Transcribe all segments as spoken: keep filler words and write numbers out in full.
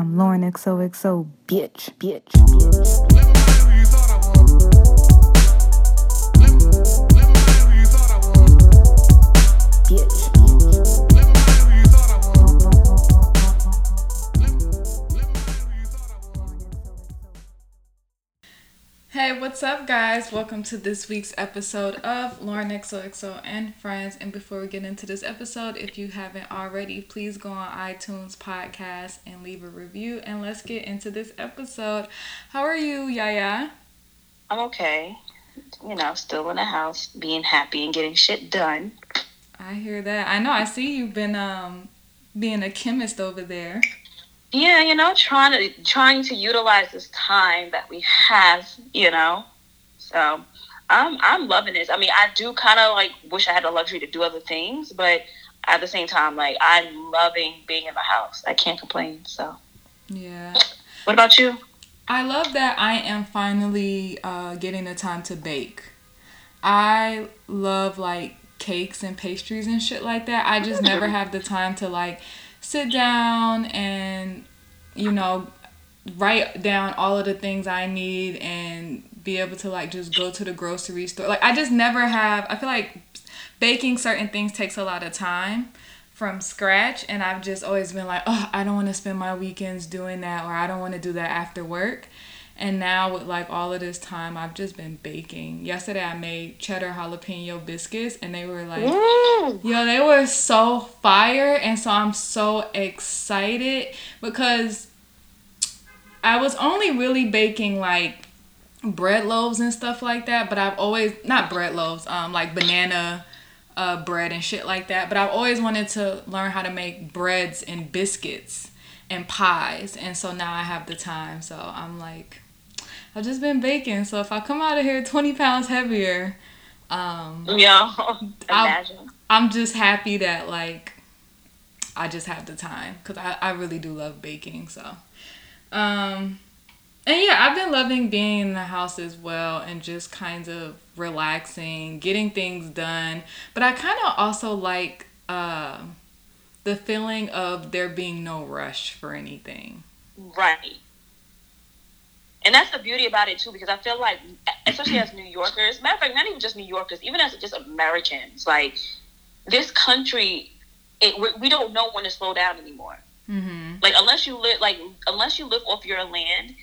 I'm LaurenXOXO, bitch, bitch, bitch. Hey, what's up, guys? Welcome to this week's episode of LaurenXOXO and Friends. And before we get into this episode, if you haven't already, please go on iTunes podcast and leave a review. And let's get into this episode. How are you, Yaya? I'm okay. You know, still in the house, being happy and getting shit done. I hear that. I know. I see you've been um being a chemist over there. Yeah, you know, trying to trying to utilize this time that we have, you know. So, I'm I'm loving this. I mean, I do kind of like wish I had the luxury to do other things, but at the same time, like I'm loving being in the house. I can't complain. So, yeah. What about you? I love that I am finally uh, getting the time to bake. I love like cakes and pastries and shit like that. I just never have the time to like sit down and, you know, write down all of the things I need and be able to, like, just go to the grocery store. Like, I just never have... I feel like baking certain things takes a lot of time from scratch, and I've just always been like, oh, I don't want to spend my weekends doing that, or I don't want to do that after work. And now with, like, all of this time, I've just been baking. Yesterday, I made cheddar jalapeno biscuits, and they were, like, ooh. Yo, they were so fire. And so I'm so excited because I was only really baking, like, bread loaves and stuff like that. But I've always, not bread loaves, um, like banana uh, bread and shit like that. But I've always wanted to learn how to make breads and biscuits and pies. And so now I have the time. So I'm, like... I've just been baking, so if I come out of here twenty pounds heavier, um, yeah, imagine. I'm just happy that, like, I just have the time, because I, I really do love baking, so. Um, and, yeah, I've been loving being in the house as well and just kind of relaxing, getting things done, but I kind of also like uh, the feeling of there being no rush for anything. Right. And that's the beauty about it, too, because I feel like, especially as New Yorkers, matter of fact, not even just New Yorkers, even as just Americans, like, this country, it, we, we don't know when to slow down anymore. Mm-hmm. Like, unless you live, like, unless you live off your land,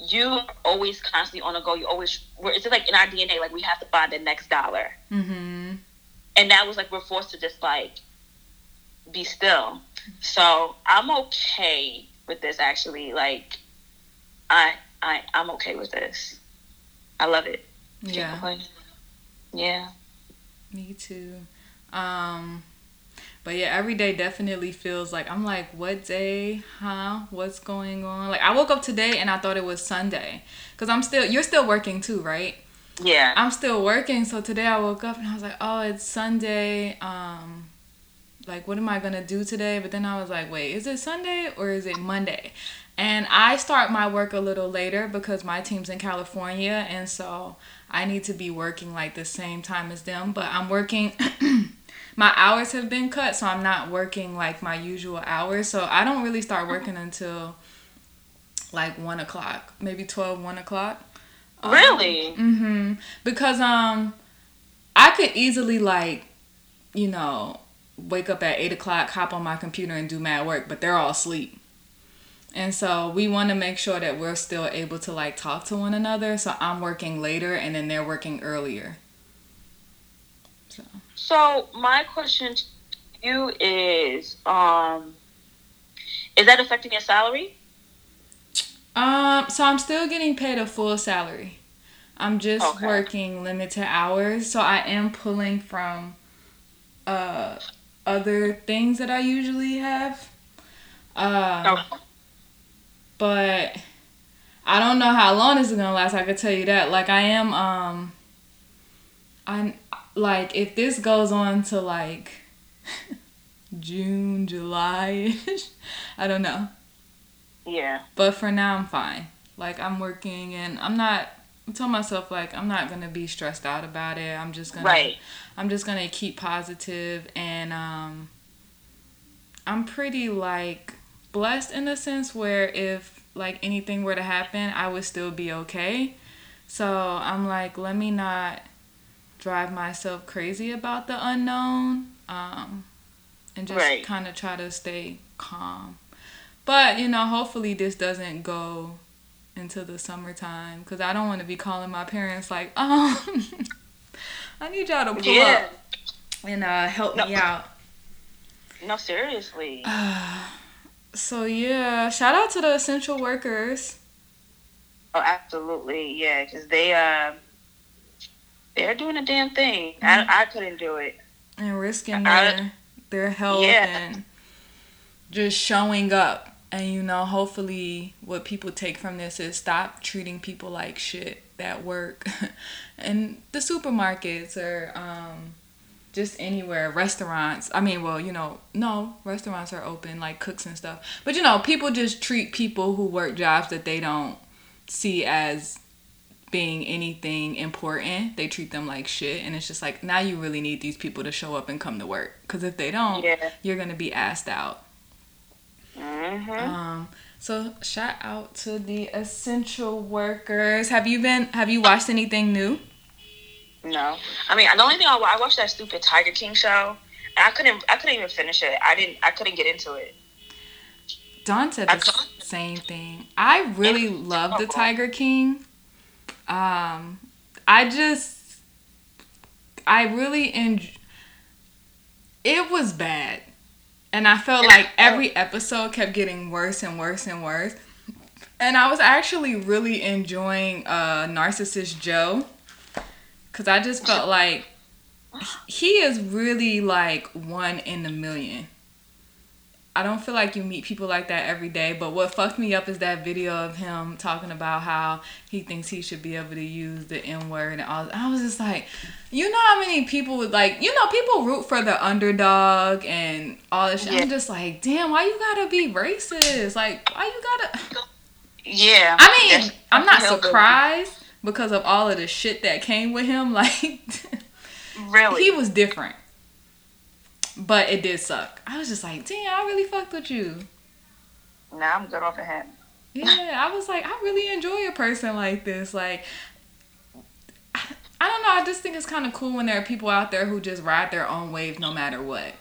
you're always constantly on the go. You always, we're, it's like in our D N A, like, we have to find the next dollar. Mm-hmm. And that was, like, we're forced to just, like, be still. So I'm okay with this, actually. Like, I... I, I'm okay with this. I love it. Yeah. Yeah. Me too. Um, but yeah, every day definitely feels like, I'm like, what day? Huh? What's going on? Like, I woke up today and I thought it was Sunday. Because I'm still, you're still working too, right? Yeah. I'm still working. So today I woke up and I was like, oh, it's Sunday. Um... Like, what am I going to do today? But then I was like, wait, is it Sunday or is it Monday? And I start my work a little later because my team's in California. And so I need to be working like the same time as them. But I'm working, my hours have been cut. So I'm not working like my usual hours. So I don't really start working until like one o'clock, maybe twelve, one o'clock. Really? Um, mm-hmm. Because um, I could easily like, you know, wake up at eight o'clock, hop on my computer and do mad work, but they're all asleep. And so we want to make sure that we're still able to like talk to one another. So I'm working later and then they're working earlier. So, so my question to you is, um, is that affecting your salary? Um, so I'm still getting paid a full salary. I'm just okay. working limited hours. So I am pulling from, uh, other things that I usually have. Uh, oh. But I don't know how long this is going to last. I could tell you that. Like, I am, um, I'm, like, if this goes on to, like, June, July-ish, I don't know. Yeah. But for now, I'm fine. Like, I'm working, and I'm not... I told myself, like, I'm not going to be stressed out about it. I'm just going right. to, I'm just going to keep positive. And, um, I'm pretty, like, blessed in the sense where if like anything were to happen, I would still be okay. So I'm like, let me not drive myself crazy about the unknown, um, and just right. kind of try to stay calm. But, you know, hopefully this doesn't go into the summertime, because I don't want to be calling my parents like, oh, I need y'all to pull yeah. up and uh, help no. me out. No, seriously. Uh, so, yeah, shout out to the essential workers. Oh, absolutely, yeah, because they, uh, they're doing a damn thing. Mm-hmm. I, I couldn't do it. And risking their, their health yeah. and just showing up. And, you know, hopefully what people take from this is stop treating people like shit at work. And the supermarkets or um, just anywhere, restaurants. I mean, well, you know, no, restaurants are open, like cooks and stuff. But, you know, people just treat people who work jobs that they don't see as being anything important. They treat them like shit. And it's just like, now you really need these people to show up and come to work. Because if they don't, yeah. you're going to be assed out. Mm-hmm. Um, so shout out to the essential workers. Have you been, have you watched anything new? No. I mean, the only thing I, I watched that stupid Tiger King show, and I couldn't, I couldn't even finish it. I didn't, I couldn't get into it. Dawn said the same thing. I really love the Tiger King. Um, I just, I really enjoy, it was bad. And I felt like every episode kept getting worse and worse and worse. And I was actually really enjoying uh, Narcissist Joe. Because I just felt like he is really like one in a million. I don't feel like you meet people like that every day. But what fucked me up is that video of him talking about how he thinks he should be able to use the N-word and all. I was just like, you know how many people would like, you know, people root for the underdog and all this shit. Yeah. I'm just like, damn, why you gotta be racist? Like, why you gotta... Yeah. I mean, I'm not surprised because of all of the shit that came with him. Like, really, he was different. But it did suck. I was just like, damn, I really fucked with you. Nah, I'm good off of him. Yeah, I was like, I really enjoy a person like this. Like... I don't know. I just think it's kind of cool when there are people out there who just ride their own wave no matter what.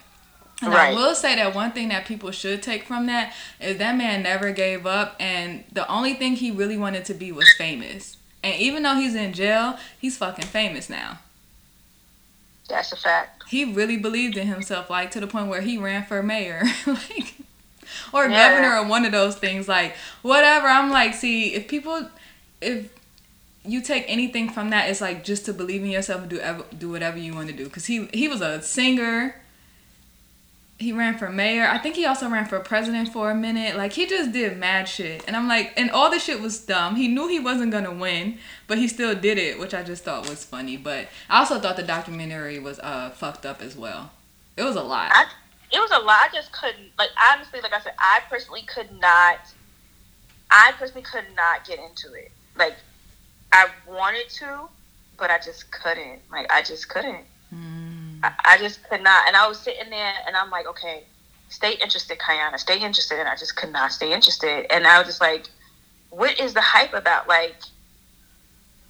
And right. I will say that one thing that people should take from that is that man never gave up. And the only thing he really wanted to be was famous. And even though he's in jail, he's fucking famous now. That's a fact. He really believed in himself, like to the point where he ran for mayor. like, or yeah. governor or one of those things. Like, whatever. I'm like, see, if people... if. you take anything from that, it's like just to believe in yourself and do ever, do whatever you want to do. Because he, he was a singer. He ran for mayor. I think he also ran for president for a minute. Like, he just did mad shit. And I'm like, and all the shit was dumb. He knew he wasn't going to win, but he still did it, which I just thought was funny. But I also thought the documentary was uh fucked up as well. It was a lot. I, it was a lot. I just couldn't, like, honestly, like I said, I personally could not, I personally could not get into it. Like, I wanted to, but I just couldn't. Like, I just couldn't. Mm. I, I just could not. And I was sitting there, and I'm like, okay, stay interested, Kayana. Stay interested. And I just could not stay interested. And I was just like, what is the hype about? Like,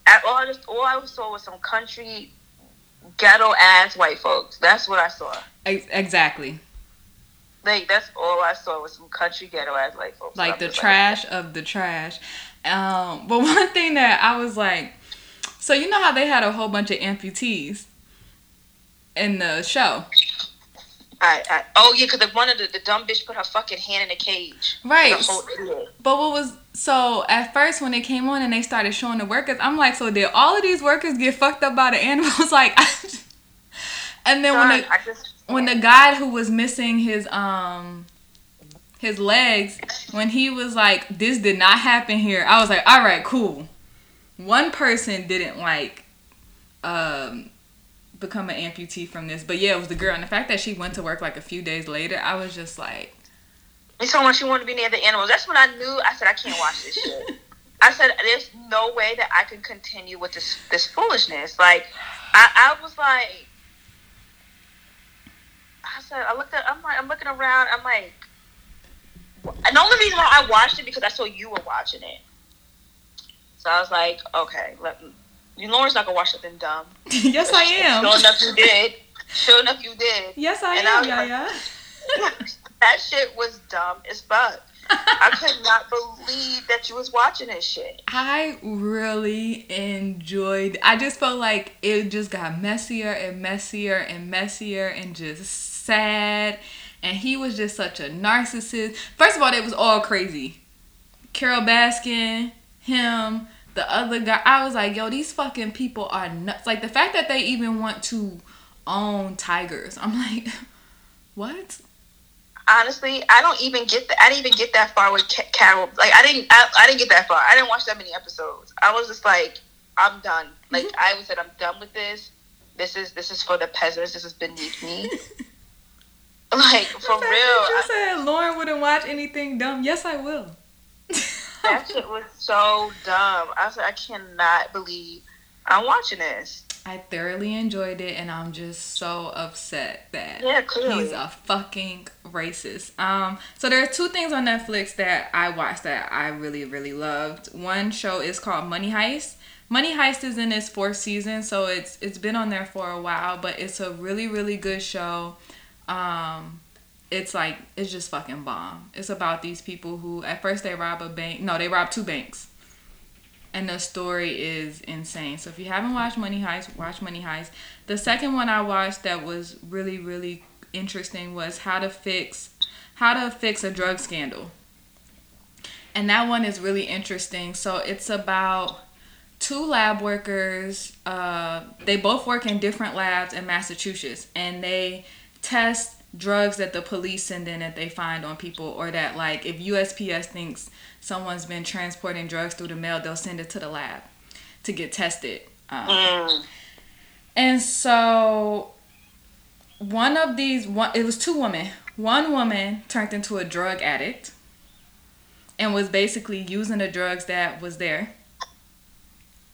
I, all, I just, all I saw was some country, ghetto-ass white folks. That's what I saw. Exactly. Like, that's all I saw was some country, ghetto-ass white folks. Like, the trash like, of the trash. Um, but one thing that I was like, so you know how they had a whole bunch of amputees in the show? I, I, oh, yeah, because one of the, the dumb bitch put her fucking hand in a cage. Right. Whole, yeah. But what was, so at first when it came on and they started showing the workers, I'm like, so did all of these workers get fucked up by the animals? Like, I just, and then Son, when, the, I just, when the guy who was missing his, um... his legs, when he was like, this did not happen here, I was like, all right, cool. One person didn't like um, become an amputee from this. But yeah, it was the girl. And the fact that she went to work like a few days later, I was just like... It's so much she wanted to be near the animals. That's when I knew. I said, I can't watch this shit. I said, there's no way that I can continue with this this foolishness. Like, I, I was like... I said, I looked at, I'm like, I'm looking around, I'm like... And the only reason why I watched it because I saw you were watching it. So I was like, okay, let me, you Lauren's not gonna watch something dumb. Yes, I am. Sure enough, you did. Sure enough, you did. Yes, I and am. I yeah, like, yeah. That shit was dumb as fuck. I could not believe that you was watching this shit. I really enjoyed it. I just felt like it just got messier and messier and messier and just sad. And he was just such a narcissist. First of all, it was all crazy. Carole Baskin, him, the other guy. I was like, yo, these fucking people are nuts. Like, the fact that they even want to own tigers. I'm like, what? Honestly, I don't even get that. I didn't even get that far with Carol. Like, I didn't. I, I didn't get that far. I didn't watch that many episodes. I was just like, I'm done. Like, I was said, I'm done with this. This is this is for the peasants. This is beneath me. Like, for real. You said Lauren wouldn't watch anything dumb. Yes, I will. That shit was so dumb. I was like, I cannot believe I'm watching this. I thoroughly enjoyed it, and I'm just so upset that yeah, he's a fucking racist. Um, so there are two things on Netflix that I watched that I really, really loved. One show is called Money Heist. Money Heist is in its fourth season, so it's it's been on there for a while, but it's a really, really good show. Um, it's like, it's just fucking bomb. It's about these people who, at first they rob a bank. No, they rob two banks. And the story is insane. So if you haven't watched Money Heist, watch Money Heist. The second one I watched that was really, really interesting was How to Fix How to Fix a Drug Scandal. And that one is really interesting. So it's about two lab workers. Uh, they both work in different labs in Massachusetts. And they test drugs that the police send in that they find on people, or that, like, if U S P S thinks someone's been transporting drugs through the mail, they'll send it to the lab to get tested. Um, mm. And so one of these, one, it was two women. One woman turned into a drug addict and was basically using the drugs that was there.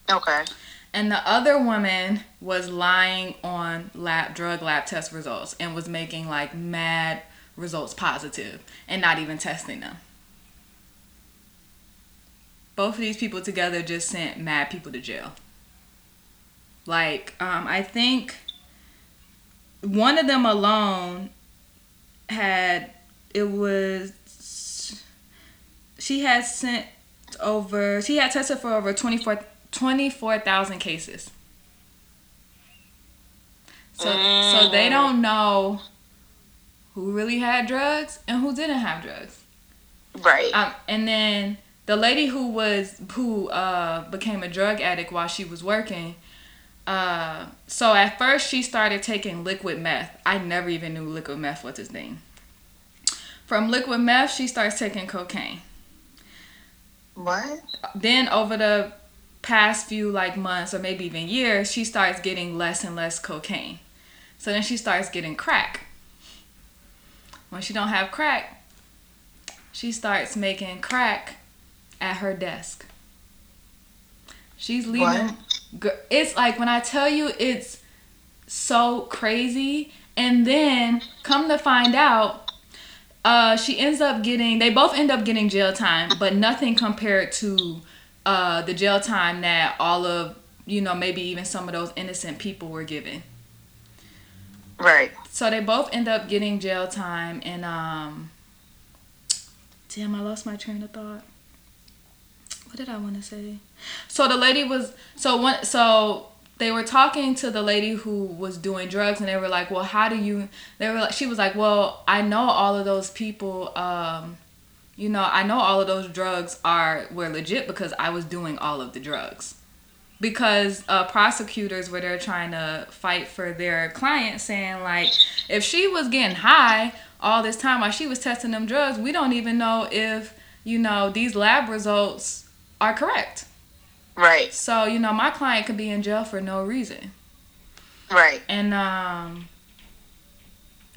Okay. And the other woman was lying on lab drug lab test results and was making, like, mad results positive and not even testing them. Both of these people together just sent mad people to jail. Like, um, I think one of them alone had, it was, she had sent over, she had tested for over twenty-four thousand twenty-four thousand cases. So mm. so they don't know who really had drugs and who didn't have drugs. Right. Um, and then the lady who was who uh became a drug addict while she was working, uh so at first she started taking liquid meth. I never even knew liquid meth was a thing. From liquid meth, she starts taking cocaine. What? Then over the past few, like, months or maybe even years, she starts getting less and less cocaine. So then she starts getting crack. When she don't have crack, she starts making crack at her desk. She's leaving. What? It's like, when I tell you, it's so crazy. And then come to find out, uh, she ends up getting, they both end up getting jail time, but nothing compared to Uh, the jail time that all of, you know, maybe even some of those innocent people were given. Right. So they both end up getting jail time, and um, damn, I lost my train of thought. What did I want to say? So the lady was, so one, so they were talking to the lady who was doing drugs, and they were like, well, how do you, they were like, she was like, well, I know all of those people, um, you know, I know all of those drugs are were legit because I was doing all of the drugs. Because uh, prosecutors were there trying to fight for their clients, saying, like, if she was getting high all this time while she was testing them drugs, we don't even know if, you know, these lab results are correct. Right. So, you know, my client could be in jail for no reason. Right. And, um...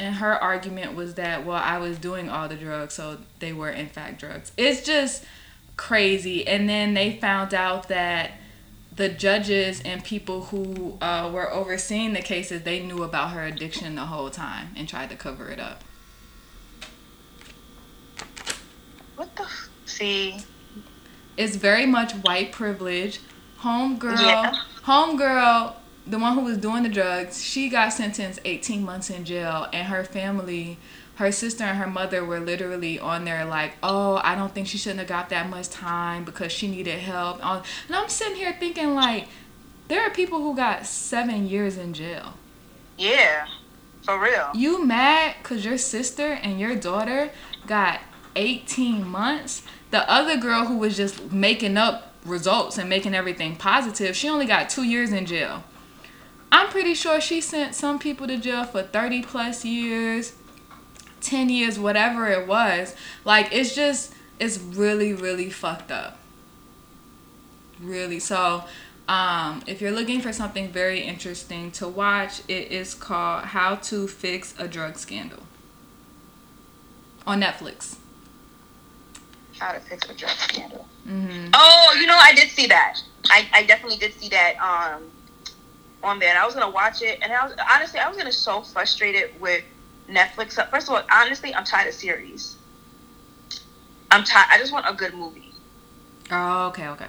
and her argument was that, well, I was doing all the drugs, so they were, in fact, drugs. It's just crazy. And then they found out that the judges and people who uh, were overseeing the cases, they knew about her addiction the whole time and tried to cover it up. see. It's very much white privilege. Homegirl, yeah. homegirl, the one who was doing the drugs, she got sentenced eighteen months in jail, and her family, her sister and her mother were literally on there like, oh, I don't think she shouldn't have got that much time because she needed help. And I'm sitting here thinking, like, there are people who got seven years in jail. Yeah, for real. You mad because your sister and your daughter got eighteen months? The other girl who was just making up results and making everything positive, she only got two years in jail. I'm pretty sure she sent some people to jail for thirty plus years, ten years, whatever it was. Like, it's just, it's really, really fucked up. Really. So, um, if you're looking for something very interesting to watch, it is called How to Fix a Drug Scandal on Netflix. How to Fix a Drug Scandal. Mm-hmm. Oh, you know, I did see that. I, I definitely did see that um, on there. And I was going to watch it. And I was honestly, I was getting so frustrated with Netflix. First of all, honestly, I'm tired of series. I'm tired. I just want a good movie. Oh, okay, okay.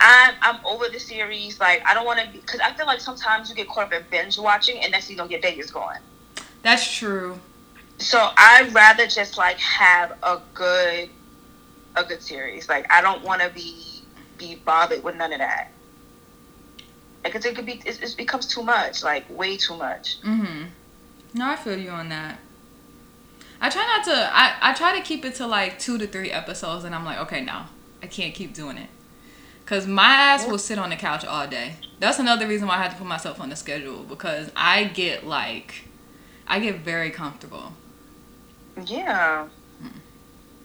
I'm, I'm over the series. Like, I don't want to be... Because I feel like sometimes you get caught up in binge watching and next thing you don't get day is gone. That's true. So I'd rather just, like, have a good... a good series. Like, I don't want to be be bothered with none of that. Like, it could be, it, it becomes too much, like way too much. Mm-hmm. No, I feel you on that. I try not to, I, I try to keep it to like two to three episodes, and I'm like, okay, no, I can't keep doing it. Because my ass will sit on the couch all day. That's another reason why I had to put myself on the schedule, because I get like, I get very comfortable. Yeah.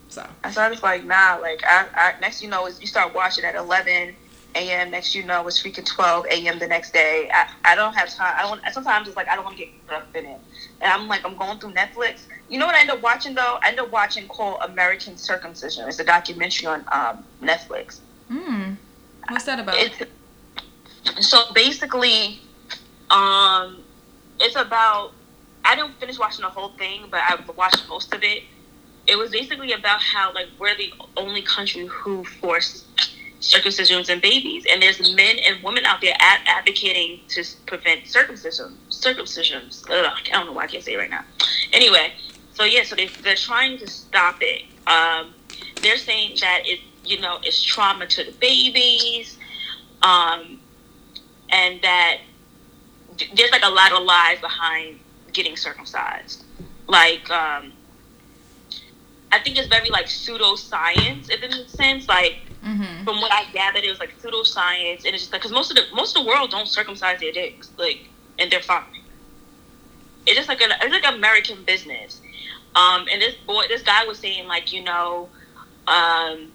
So. so I was like, nah, like, I, I next you know, is you start watching at eleven a.m. Next you know, it's freaking twelve a.m. the next day. I, I don't have time. I don't. Sometimes it's like, I don't want to get caught up in it. And I'm like, I'm going through Netflix. You know what I end up watching, though? I end up watching called American Circumcision. It's a documentary on um, Netflix. Mm. What's that about? It's, so basically, um, it's about, I didn't finish watching the whole thing, but I watched most of it. It was basically about how, like, we're the only country who forced circumcisions in babies. And there's men and women out there ad- advocating to prevent circumcision. Circumcisions. Ugh, I don't know why I can't say it right now. Anyway, so, yeah, so they, they're trying to stop it. Um, they're saying that, it, you know, it's trauma to the babies. Um, and that there's, like, a lot of lies behind getting circumcised. Like, um... I think it's very, like, pseudoscience, if it makes sense. Like, mm-hmm. From what I gathered, it was, like, pseudoscience. And it's just, like, because most of the most of the world don't circumcise their dicks. Like, and they're fine. It's just, like, an it's like American business. Um, and this boy, this guy was saying, like, you know, um,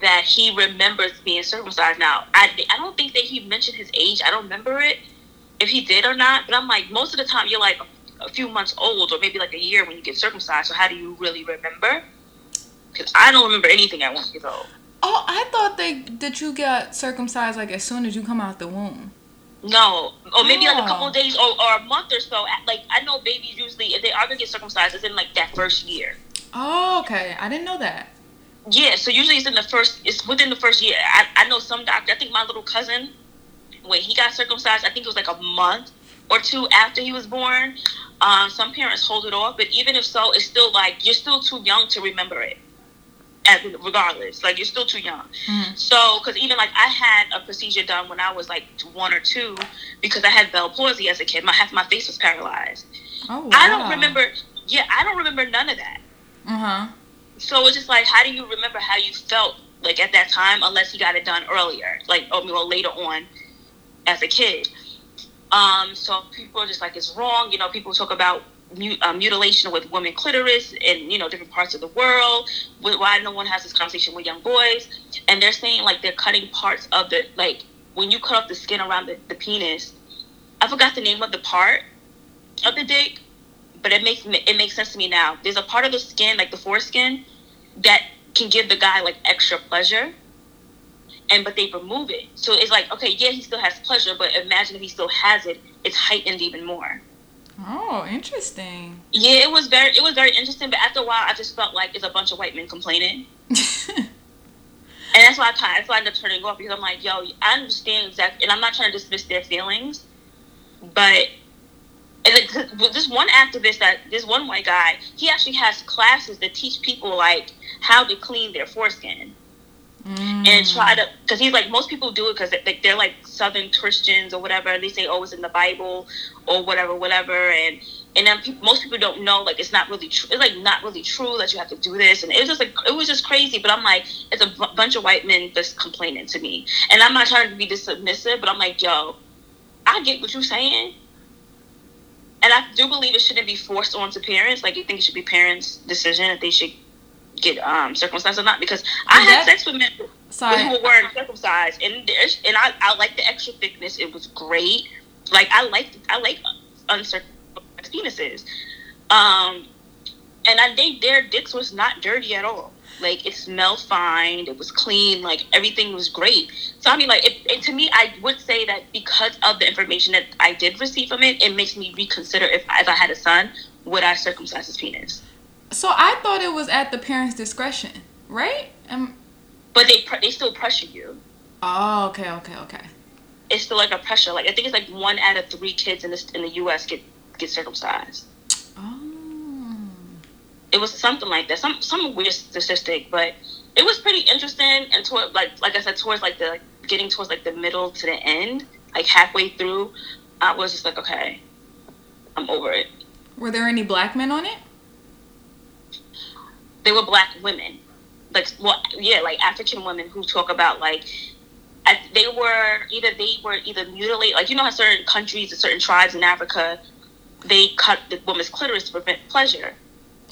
that he remembers being circumcised. Now, I, I don't think that he mentioned his age. I don't remember it, if he did or not. But I'm, like, most of the time, you're, like, a few months old or maybe like a year when you get circumcised, so how do you really remember? Because I don't remember anything at one year old. Oh, I thought they that you got circumcised like as soon as you come out the womb. No, or maybe oh. like a couple of days or, or a month or so. Like, I know babies usually, if they are going to get circumcised, it's in like that first year. Oh, okay. I didn't know that. Yeah, so usually it's in the first, it's within the first year. I, I know some doctor, I think my little cousin, when he got circumcised, I think it was like a month or two after he was born. Um, some parents hold it off, but even if so, it's still like, you're still too young to remember it, as, regardless. Like, you're still too young. Mm-hmm. So, because even, like, I had a procedure done when I was, like, one or two, because I had Bell palsy as a kid. My half my face was paralyzed. Oh, wow. I don't remember, yeah, I don't remember none of that. Uh-huh. So, it's just, like, how do you remember how you felt, like, at that time, unless you got it done earlier, like, or well, later on as a kid? Um, so people are just like, it's wrong. You know, people talk about mut- uh, mutilation with women clitoris in, you know, different parts of the world. Why no one has this conversation with young boys. And they're saying, like, they're cutting parts of the, like, when you cut off the skin around the, the penis, I forgot the name of the part of the dick, but it makes it makes sense to me now. There's a part of the skin, like the foreskin, that can give the guy, like, extra pleasure. And but they remove it, so it's like, okay, yeah, he still has pleasure, but imagine if he still has it, it's heightened even more. Oh, interesting. Yeah, it was very it was very interesting, but after a while I just felt like it's a bunch of white men complaining. And that's why I kind of, that's why I ended up turning off, because I'm like, yo, I understand exactly, and I'm not trying to dismiss their feelings, but this one activist, that this one white guy, he actually has classes that teach people like how to clean their foreskin. Mm. And try to, because he's like, most people do it because they, they're like Southern Christians or whatever, and they say, oh, it's in the Bible or whatever, whatever, and and then pe- most people don't know, like, it's not really true, it's like not really true that you have to do this, and it was just like, it was just crazy, but I'm like, it's a b- bunch of white men just complaining to me, and I'm not trying to be this submissive, but I'm like, yo, I get what you're saying, and I do believe it shouldn't be forced on to parents, like, you think it should be parents' decision if they should get um circumcised or not, because I that, had sex with men sorry. who were circumcised, and and I, I liked the extra thickness. It was great. Like I liked I like uncircumcised penises, um, and I think their dicks was not dirty at all. Like it smelled fine. It was clean. Like everything was great. So I mean, like it, it to me, I would say that because of the information that I did receive from it, it makes me reconsider if if I had a son, would I circumcise his penis? So I thought it was at the parents' discretion, right? Um, but they they still pressure you. Oh, okay, okay, okay. It's still like a pressure. Like I think it's like one out of three kids in the in the U S get get circumcised. Oh. It was something like that. Some some weird statistic, but it was pretty interesting. And toward like like I said, towards like the like, getting towards like the middle to the end, like halfway through, I was just like, okay, I'm over it. Were there any black men on it? They were black women, like well, yeah, like African women who talk about like I, they were either they were either mutilated, like you know how certain countries and certain tribes in Africa, they cut the woman's clitoris to prevent pleasure.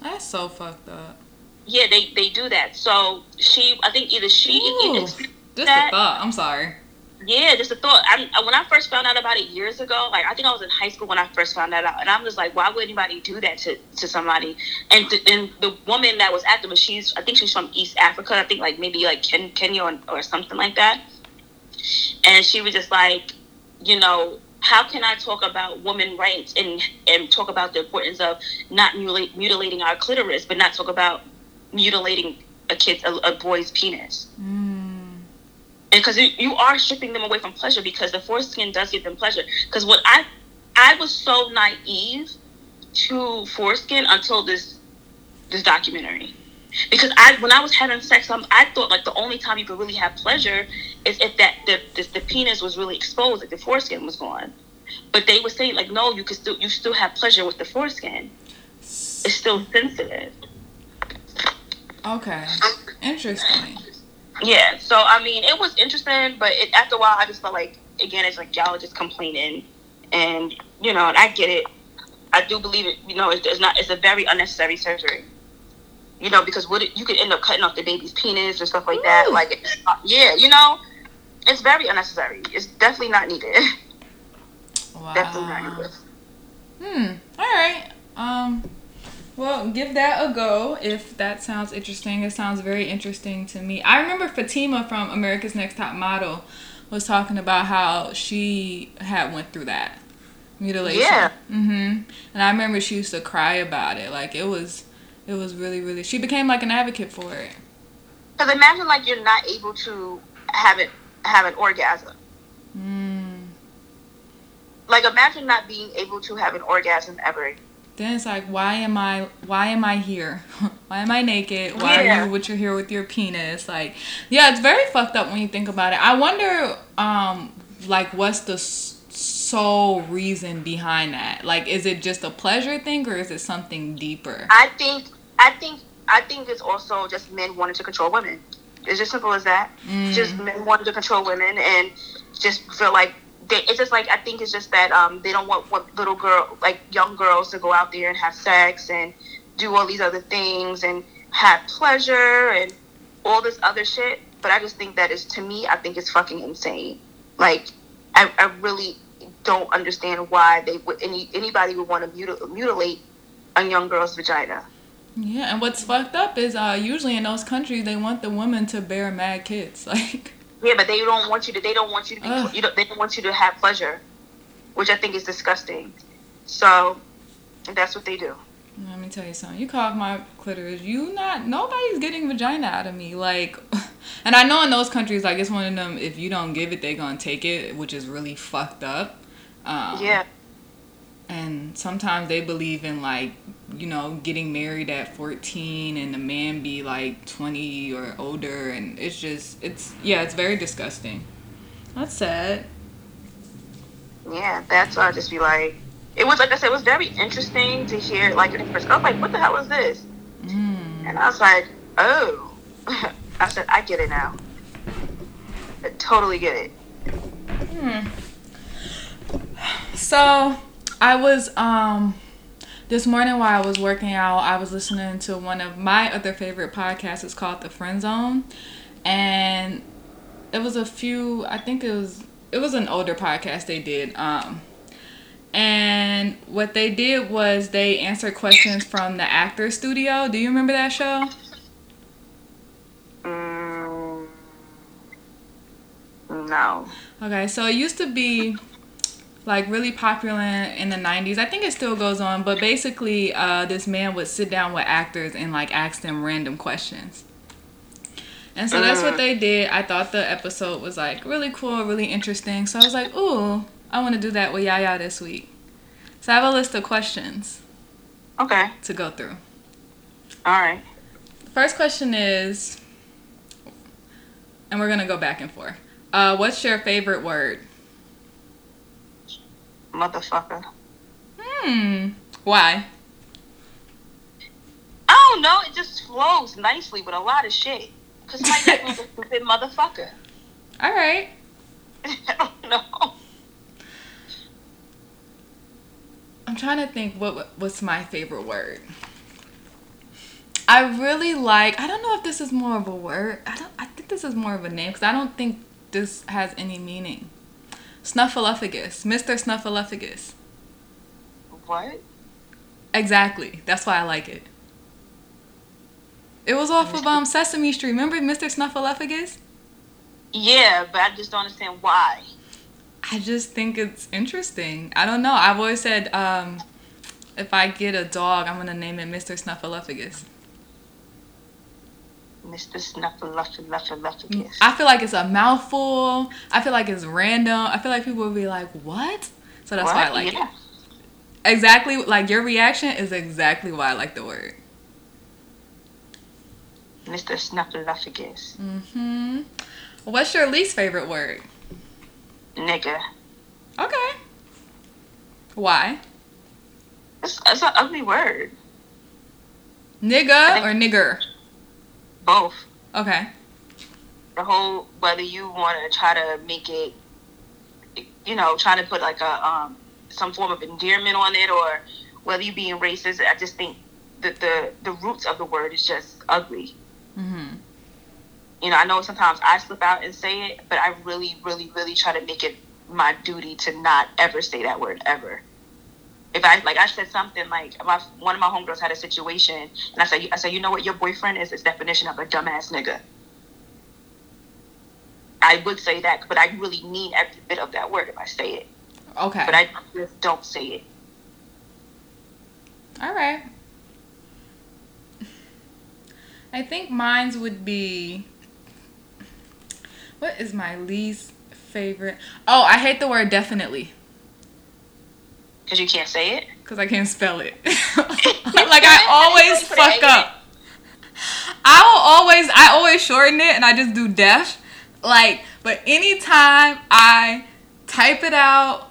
That's so fucked up. Yeah, they they do that. So she, I think either she. Ooh, either just that, a thought. I'm sorry. Yeah, just a thought. I, when I first found out about it years ago, like I think I was in high school when I first found that out, and I'm just like, why would anybody do that to, to somebody? And th- and the woman that was at the she's I think she's from East Africa. I think like maybe like Ken, Kenya or, or something like that. And she was just like, you know, how can I talk about women rights and and talk about the importance of not mutilate, mutilating our clitoris, but not talk about mutilating a kid's a, a boy's penis. Mm. And because you are stripping them away from pleasure, because the foreskin does give them pleasure. Because what I, I was so naive to foreskin until this, this documentary. Because I, when I was having sex, I'm, I thought like the only time you could really have pleasure is if that the the, the penis was really exposed, like the foreskin was gone. But they were saying like, no, you could still you still have pleasure with the foreskin. It's still sensitive. Okay, interesting. Yeah, so I mean, it was interesting, but it, after a while, I just felt like, again, it's like y'all are just complaining, and you know, and I get it. I do believe it. You know, it, it's not. It's a very unnecessary surgery. You know, because what it, you could end up cutting off the baby's penis and stuff like that. Ooh. Like, it's not, yeah, you know, it's very unnecessary. It's definitely not needed. Wow. Definitely not needed. Hmm. All right. Um. Well, give that a go if that sounds interesting. It sounds very interesting to me. I remember Fatima from America's Next Top Model was talking about how she had went through that mutilation. Yeah. Mhm. And I remember she used to cry about it. Like it was, it was really, really. She became like an advocate for it. Because imagine like you're not able to have it, have an orgasm. Mm. Like imagine not being able to have an orgasm ever. Then it's like, why am I, why am I here? Why am I naked? Why yeah. are you, what you're here with your penis? Like, yeah, it's very fucked up when you think about it. I wonder, um, like, what's the s- sole reason behind that? Like, is it just a pleasure thing or is it something deeper? I think, I think, I think it's also just men wanting to control women. It's just simple as that. Mm. Just men wanting to control women and just feel like, it's just like I think it's just that um, they don't want, want little girl like young girls to go out there and have sex and do all these other things and have pleasure and all this other shit. But I just think that is, to me, I think it's fucking insane. Like I, I really don't understand why they would any anybody would want to mutil, mutilate a young girl's vagina. Yeah, and what's fucked up is uh, usually in those countries they want the women to bear mad kids, like. Yeah, but they don't want you to. They don't want you to. Be, you don't, they don't want you to have pleasure, which I think is disgusting. So That's what they do. Let me tell you something. You cog my clitoris. You not nobody's getting vagina out of me. Like, and I know in those countries, like, it's one of them. If you don't give it, they gonna take it, which is really fucked up. Um, yeah. And sometimes they believe in, like, you know, getting married at fourteen and the man be like twenty or older, and it's just it's yeah, it's very disgusting. That's sad. Yeah, that's why I just be like. It was, like I said, it was very interesting to hear, like, I was like, what the hell is this? Mm. And I was like, oh. I said, I get it now. I totally get it. Hmm. So, I was, um, this morning while I was working out, I was listening to one of my other favorite podcasts. It's called The Friend Zone. And it was a few, I think it was, it was an older podcast they did, um. And what they did was they answered questions from the Actors Studio. Do you remember that show? Mm, no. Okay, so it used to be like really popular in the nineties. I think it still goes on, but basically uh, this man would sit down with actors and like ask them random questions. And so that's what they did. I thought the episode was like really cool, really interesting. So I was like, ooh. I want to do that with Yaya this week. So I have a list of questions. Okay. To go through. All right. The first question is, and we're going to go back and forth. Uh, what's your favorite word? Motherfucker. Hmm. Why? I don't know. It just flows nicely with a lot of shit. Because my name is a stupid motherfucker. All right. I don't know. I'm trying to think what what's my favorite word. I really like, I don't know if this is more of a word. I don't. I think this is more of a name because I don't think this has any meaning. Snuffleupagus. Mister Snuffleupagus. What? Exactly. That's why I like it. It was off of um, Sesame Street. Remember Mister Snuffleupagus? Yeah, but I just don't understand why. I just think it's interesting. I don't know. I've always said um, if I get a dog, I'm going to name it Mister Snuffleupagus. Mister Snuffleupagus. I feel like it's a mouthful. I feel like it's random. I feel like people will be like, what? So that's what? Why I like yeah. it. Exactly. Like your reaction is exactly why I like the word. Mister Snuffleupagus. Mm-hmm. What's your least favorite word? Nigga. Okay. Why? It's, it's an ugly word. Nigga or nigger? Both. Okay. The whole, whether you want to try to make it, you know, trying to put like a, um, some form of endearment on it or whether you being racist, I just think that the, the roots of the word is just ugly. Mm-hmm. You know, I know sometimes I slip out and say it, but I really, really, really try to make it my duty to not ever say that word ever. If I, like, I said something, like, my, one of my homegirls had a situation, and I said, I said, you know what your boyfriend is? It's definition of a dumbass nigga. I would say that, but I really mean every bit of that word if I say it. Okay. But I just don't say it. All right. I think mine's would be... What is my least favorite? Oh, I hate the word definitely. Because you can't say it? Because I can't spell it. Like, I always fuck up. I will always, I always shorten it and I just do def. Like, but anytime I type it out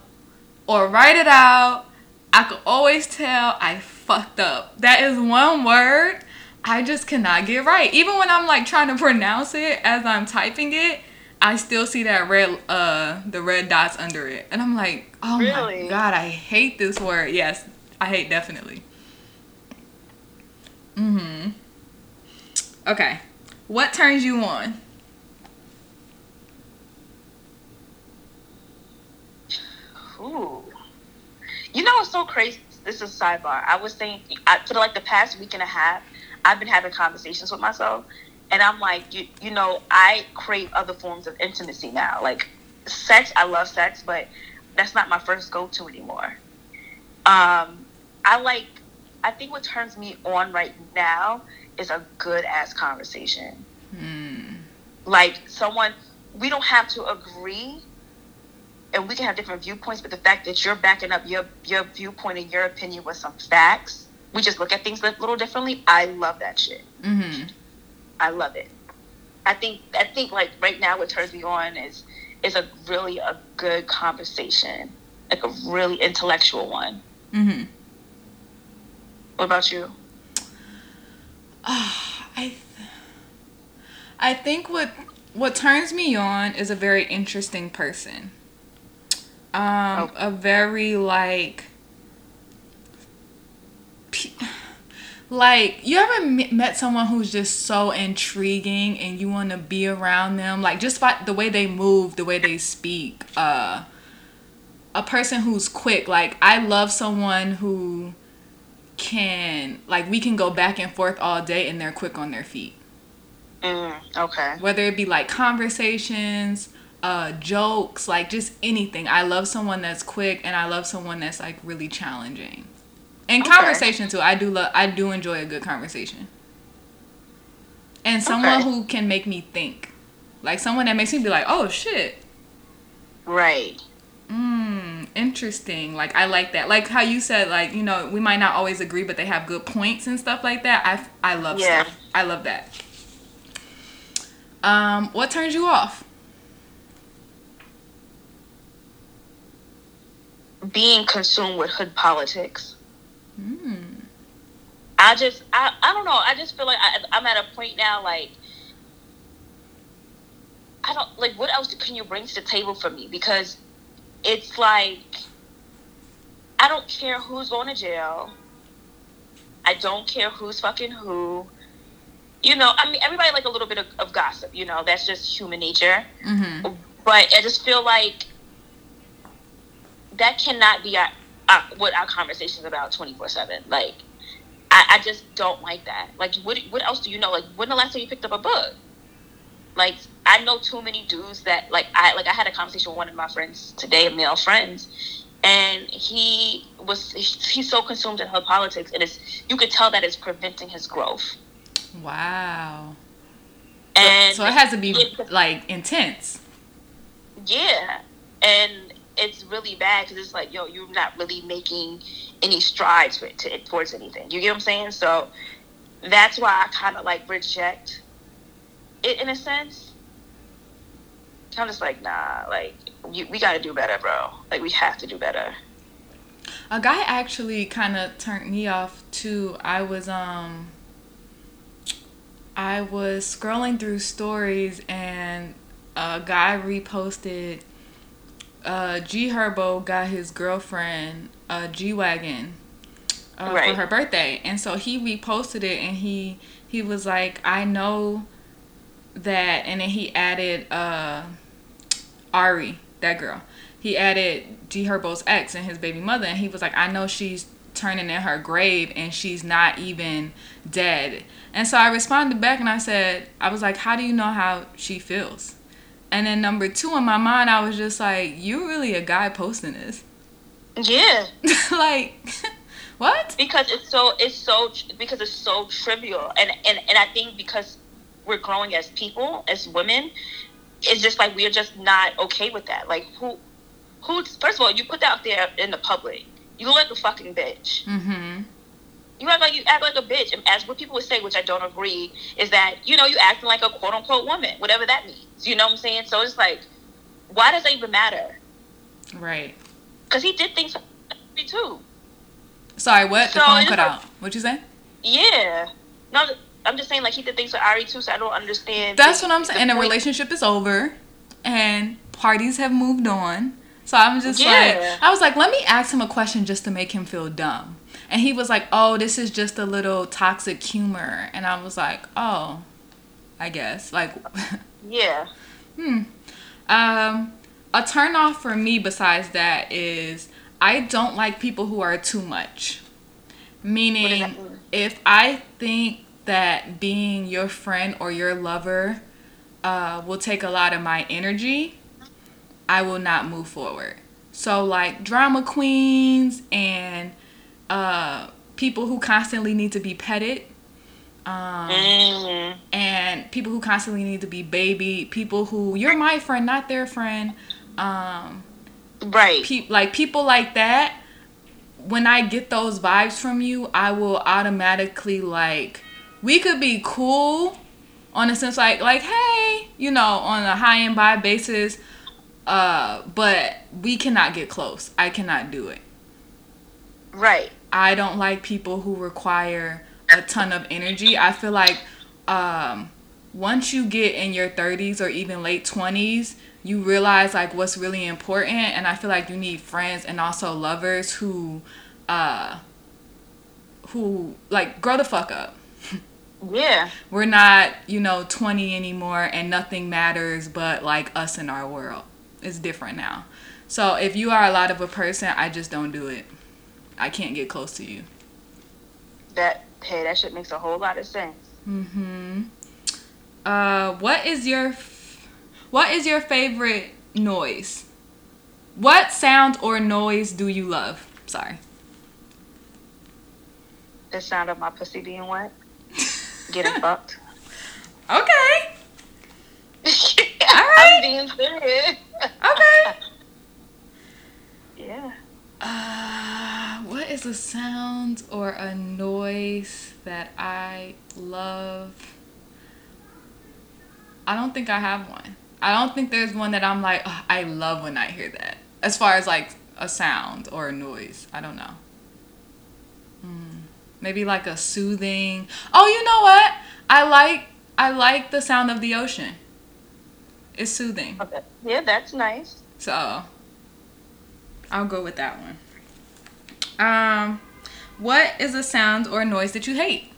or write it out, I could always tell I fucked up. That is one word I just cannot get right. Even when I'm, like, trying to pronounce it as I'm typing it, I still see that red, uh, the red dots under it. And I'm like, oh, really? My God, I hate this word. Yes, I hate definitely. Mm-hmm. Okay. What turns you on? Ooh. You know what's so crazy? This is a sidebar. I was saying, I, for, like, the past week and a half, I've been having conversations with myself. And I'm like, you, you know, I crave other forms of intimacy now. Like, sex, I love sex, but that's not my first go-to anymore. Um, I like, I think what turns me on right now is a good ass conversation. Mm. Like someone, we don't have to agree, and we can have different viewpoints, but the fact that you're backing up your your viewpoint and your opinion with some facts, we just look at things a little differently. I love that shit. Mm-hmm. I love it. I think I think like right now what turns me on is is a really a good conversation, like a really intellectual one. Mm-hmm. What about you? Oh, I th- I think what what turns me on is a very interesting person. Um, oh. A very like, pe- like you ever m- met someone who's just so intriguing and you want to be around them? Like just by the way they move, the way they speak. Uh, a person who's quick. Like I love someone who can like we can go back and forth all day and they're quick on their feet. Mm, okay. Whether it be like conversations. Uh, jokes, like just anything. I love someone that's quick, and I love someone that's like really challenging. And okay. Conversation too. I do love. I do enjoy a good conversation. And someone okay. who can make me think, like someone that makes me be like, "Oh shit," right? Mm, interesting. Like I like that. Like how you said, like you know, we might not always agree, but they have good points and stuff like that. I I love yeah. stuff. I love that. Um, what turns you off? Being consumed with hood politics. Mm. I just, I, I don't know. I just feel like I, I'm at a point now, like, I don't, like, what else can you bring to the table for me? Because it's like, I don't care who's going to jail. I don't care who's fucking who. You know, I mean, everybody like a little bit of, of gossip, you know, that's just human nature. Mm-hmm. But I just feel like, that cannot be our, our, what our conversation's about twenty-four seven. Like, I, I just don't like that. Like, what what else do you know? Like, when the last time you picked up a book? Like, I know too many dudes that, like, I like I had a conversation with one of my friends today, male friends, and he was, he's so consumed in her politics, and it's, you could tell that it's preventing his growth. Wow. And so it has to be, it, like, intense. Yeah. And it's really bad because it's like, yo, you're not really making any strides for, to, towards anything. You get what I'm saying? So that's why I kind of like reject it in a sense. I'm just like, nah, like you, we got to do better, bro. Like we have to do better. A guy actually kind of turned me off too. I was um, I was scrolling through stories and a guy reposted. Uh, G Herbo got his girlfriend uh, G-Wagon uh, right. for her birthday, and so he reposted it, and he he was like, "I know that," and then he added uh, Ari, that girl. He added G Herbo's ex and his baby mother, and he was like, "I know she's turning in her grave, and she's not even dead." And so I responded back, and I said, "I was like, how do you know how she feels?" And then number two, in my mind, I was just like, "You really a guy posting this?" Yeah. Like, what? Because it's so it's so because it's so trivial, and, and and I think because we're growing as people, as women, it's just like we're just not okay with that. Like, who, who? First of all, you put that out there in the public, you look like a fucking bitch. Mm-hmm. You act like you act like a bitch, and as what people would say, which I don't agree, is that you know you acting like a quote unquote woman, whatever that means. You know what I'm saying? So it's like, why does it even matter? Right. Because he did things for me too. Sorry, what? So the phone cut like, out. What'd you say? Yeah. No, I'm just saying like he did things for Ari too, so I don't understand. That's the, what I'm saying. And the relationship is over, and parties have moved on. So I'm just yeah. like, I was like, let me ask him a question just to make him feel dumb. And he was like, "Oh, this is just a little toxic humor." And I was like, "Oh, I guess." Like, yeah. Hmm. Um, a turn off for me besides that is I don't like people who are too much. Meaning, what does that mean? If I think that being your friend or your lover uh, will take a lot of my energy, I will not move forward. So, like, drama queens and uh, people who constantly need to be petted, um, mm. and people who constantly need to be babied, people who, you're my friend, not their friend. Um, right. Pe- like, people like that, when I get those vibes from you, I will automatically, like, we could be cool on a sense, like, like, hey, you know, on a high and by basis, uh, but we cannot get close. I cannot do it. Right. I don't like people who require a ton of energy. I feel like um, once you get in your thirties or even late twenties, you realize, like, what's really important. And I feel like you need friends and also lovers who, uh, who like, grow the fuck up. Yeah. We're not, you know, twenty anymore and nothing matters but, like, us in our world. It's different now. So if you are a lot of a person, I just don't do it. I can't get close to you. That, hey, that shit makes a whole lot of sense. Mm-hmm. Uh, what is your, what is your favorite noise? What sound or noise do you love? Sorry. The sound of my pussy being wet. Getting fucked. Okay. All right. I'm being serious. Okay. Yeah. Uh, what is a sound or a noise that I love? I don't think I have one. I don't think there's one that I'm like, oh, I love when I hear that. As far as like a sound or a noise. I don't know. Mm, maybe like a soothing. Oh, you know what? I like I like the sound of the ocean. It's soothing. Okay. Yeah, that's nice. So I'll go with that one. Um, what is a sound or a noise that you hate?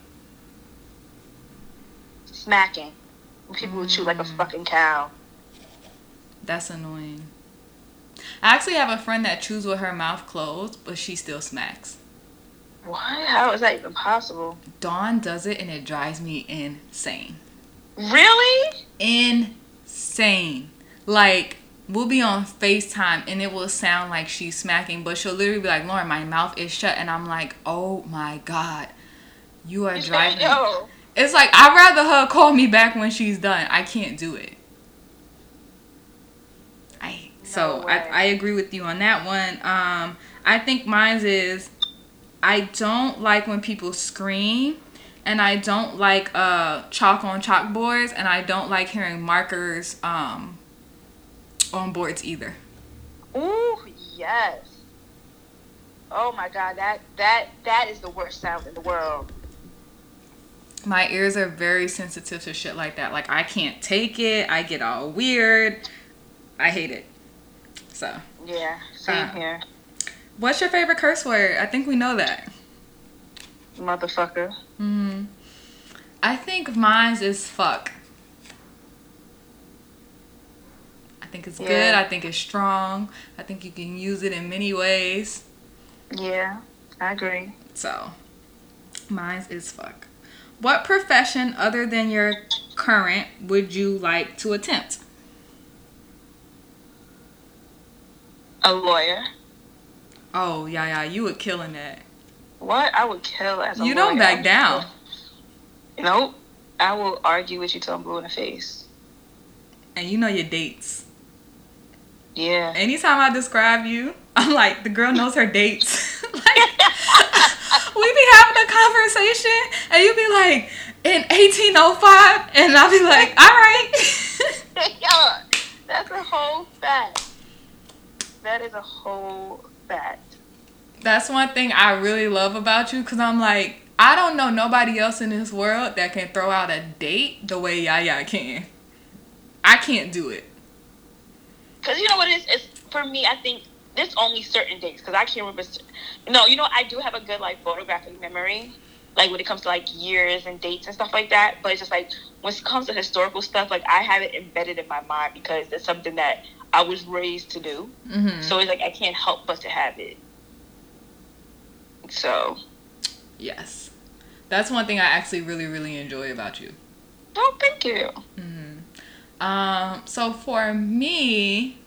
Smacking. People who mm. chew like a fucking cow. That's annoying. I actually have a friend that chews with her mouth closed, but she still smacks. What? How is that even possible? Dawn does it, and it drives me insane. Really? Insane. Like, we'll be on FaceTime and it will sound like she's smacking, but she'll literally be like, Lauren, my mouth is shut. And I'm like, oh my God, you are driving. Yo. It's like, I'd rather her call me back when she's done. I can't do it. I no So I, I agree with you on that one. Um, I think mine is, I don't like when people scream, and I don't like uh, chalk on chalkboards, and I don't like hearing markers um, on boards either. Ooh, yes. Oh my God, that that that is the worst sound in the world. My ears are very sensitive to shit like that. Like, I can't take it. I get all weird. I hate it. So yeah, same uh, here. What's your favorite curse word? I think we know that. Motherfucker. Hmm. I think mine's is fuck. I think it's yeah. good. I think it's strong. I think you can use it in many ways. Yeah, I agree. So, mine is fuck. What profession other than your current would you like to attempt? A lawyer. Oh, yeah, yeah. You were killing that. What? I would kill as a you lawyer. You don't back down. Nope. I will argue with you till I'm blue in the face. And you know your dates. Yeah. Anytime I describe you, I'm like, the girl knows her dates. Like, we be having a conversation, and you be like, in eighteen oh five, and I'll be like, all right. Yo, that's a whole fact. That is a whole fact. That's one thing I really love about you, because I'm like, I don't know nobody else in this world that can throw out a date the way Yaya can. I can't do it. Because you know what it is? It's, for me, I think there's only certain dates. Because I can't remember. No, you know, I do have a good, like, photographic memory. Like, when it comes to, like, years and dates and stuff like that. But it's just, like, when it comes to historical stuff, like, I have it embedded in my mind. Because it's something that I was raised to do. Mm-hmm. So it's, like, I can't help but to have it. So. Yes. That's one thing I actually really, really enjoy about you. Oh, thank you. Mm-hmm. Um, so for me,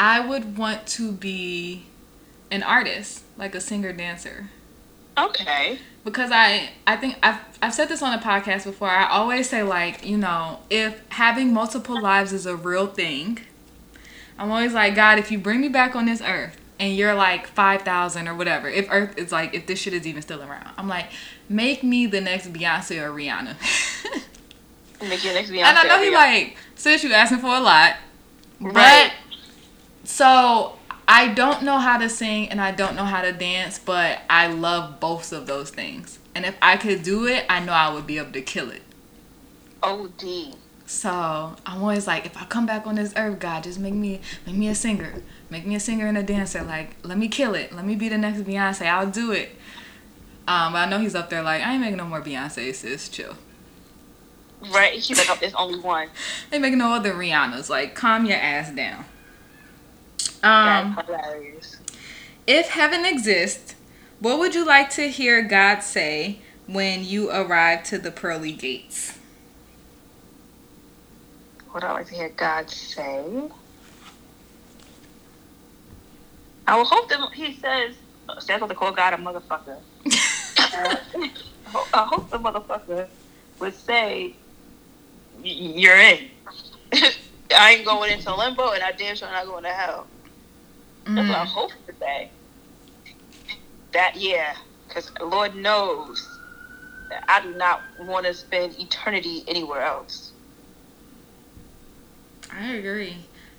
I would want to be an artist, like a singer dancer. Okay. Because I, I think I've I've said this on a podcast before. I always say, like, you know, if having multiple lives is a real thing, I'm always like, God, if you bring me back on this earth and you're like five thousand or whatever, if earth is like, if this shit is even still around, I'm like, make me the next Beyonce or Rihanna. Make you the next Beyonce. And I know he like, sis, you asking for a lot. Right. But so I don't know how to sing and I don't know how to dance, but I love both of those things. And if I could do it, I know I would be able to kill it. O D. So I'm always like, if I come back on this earth, God, just make me make me a singer. Make me a singer and a dancer. Like, let me kill it. Let me be the next Beyonce. I'll do it. Um, but I know he's up there like, I ain't making no more Beyonce, sis. Chill. Right. He's like, oh, there's only one. Ain't making no other Rihannas. Like, calm your ass down. Um, That's hilarious. If heaven exists, what would you like to hear God say when you arrive to the pearly gates? What I like to hear God say? I would hope that he says, see, I thought they call God a motherfucker. uh, I hope the motherfucker would say, you're in. I ain't going into limbo, and I damn sure I'm not going to hell. That's mm. what I hope to say. That, yeah, because Lord knows that I do not want to spend eternity anywhere else. I agree.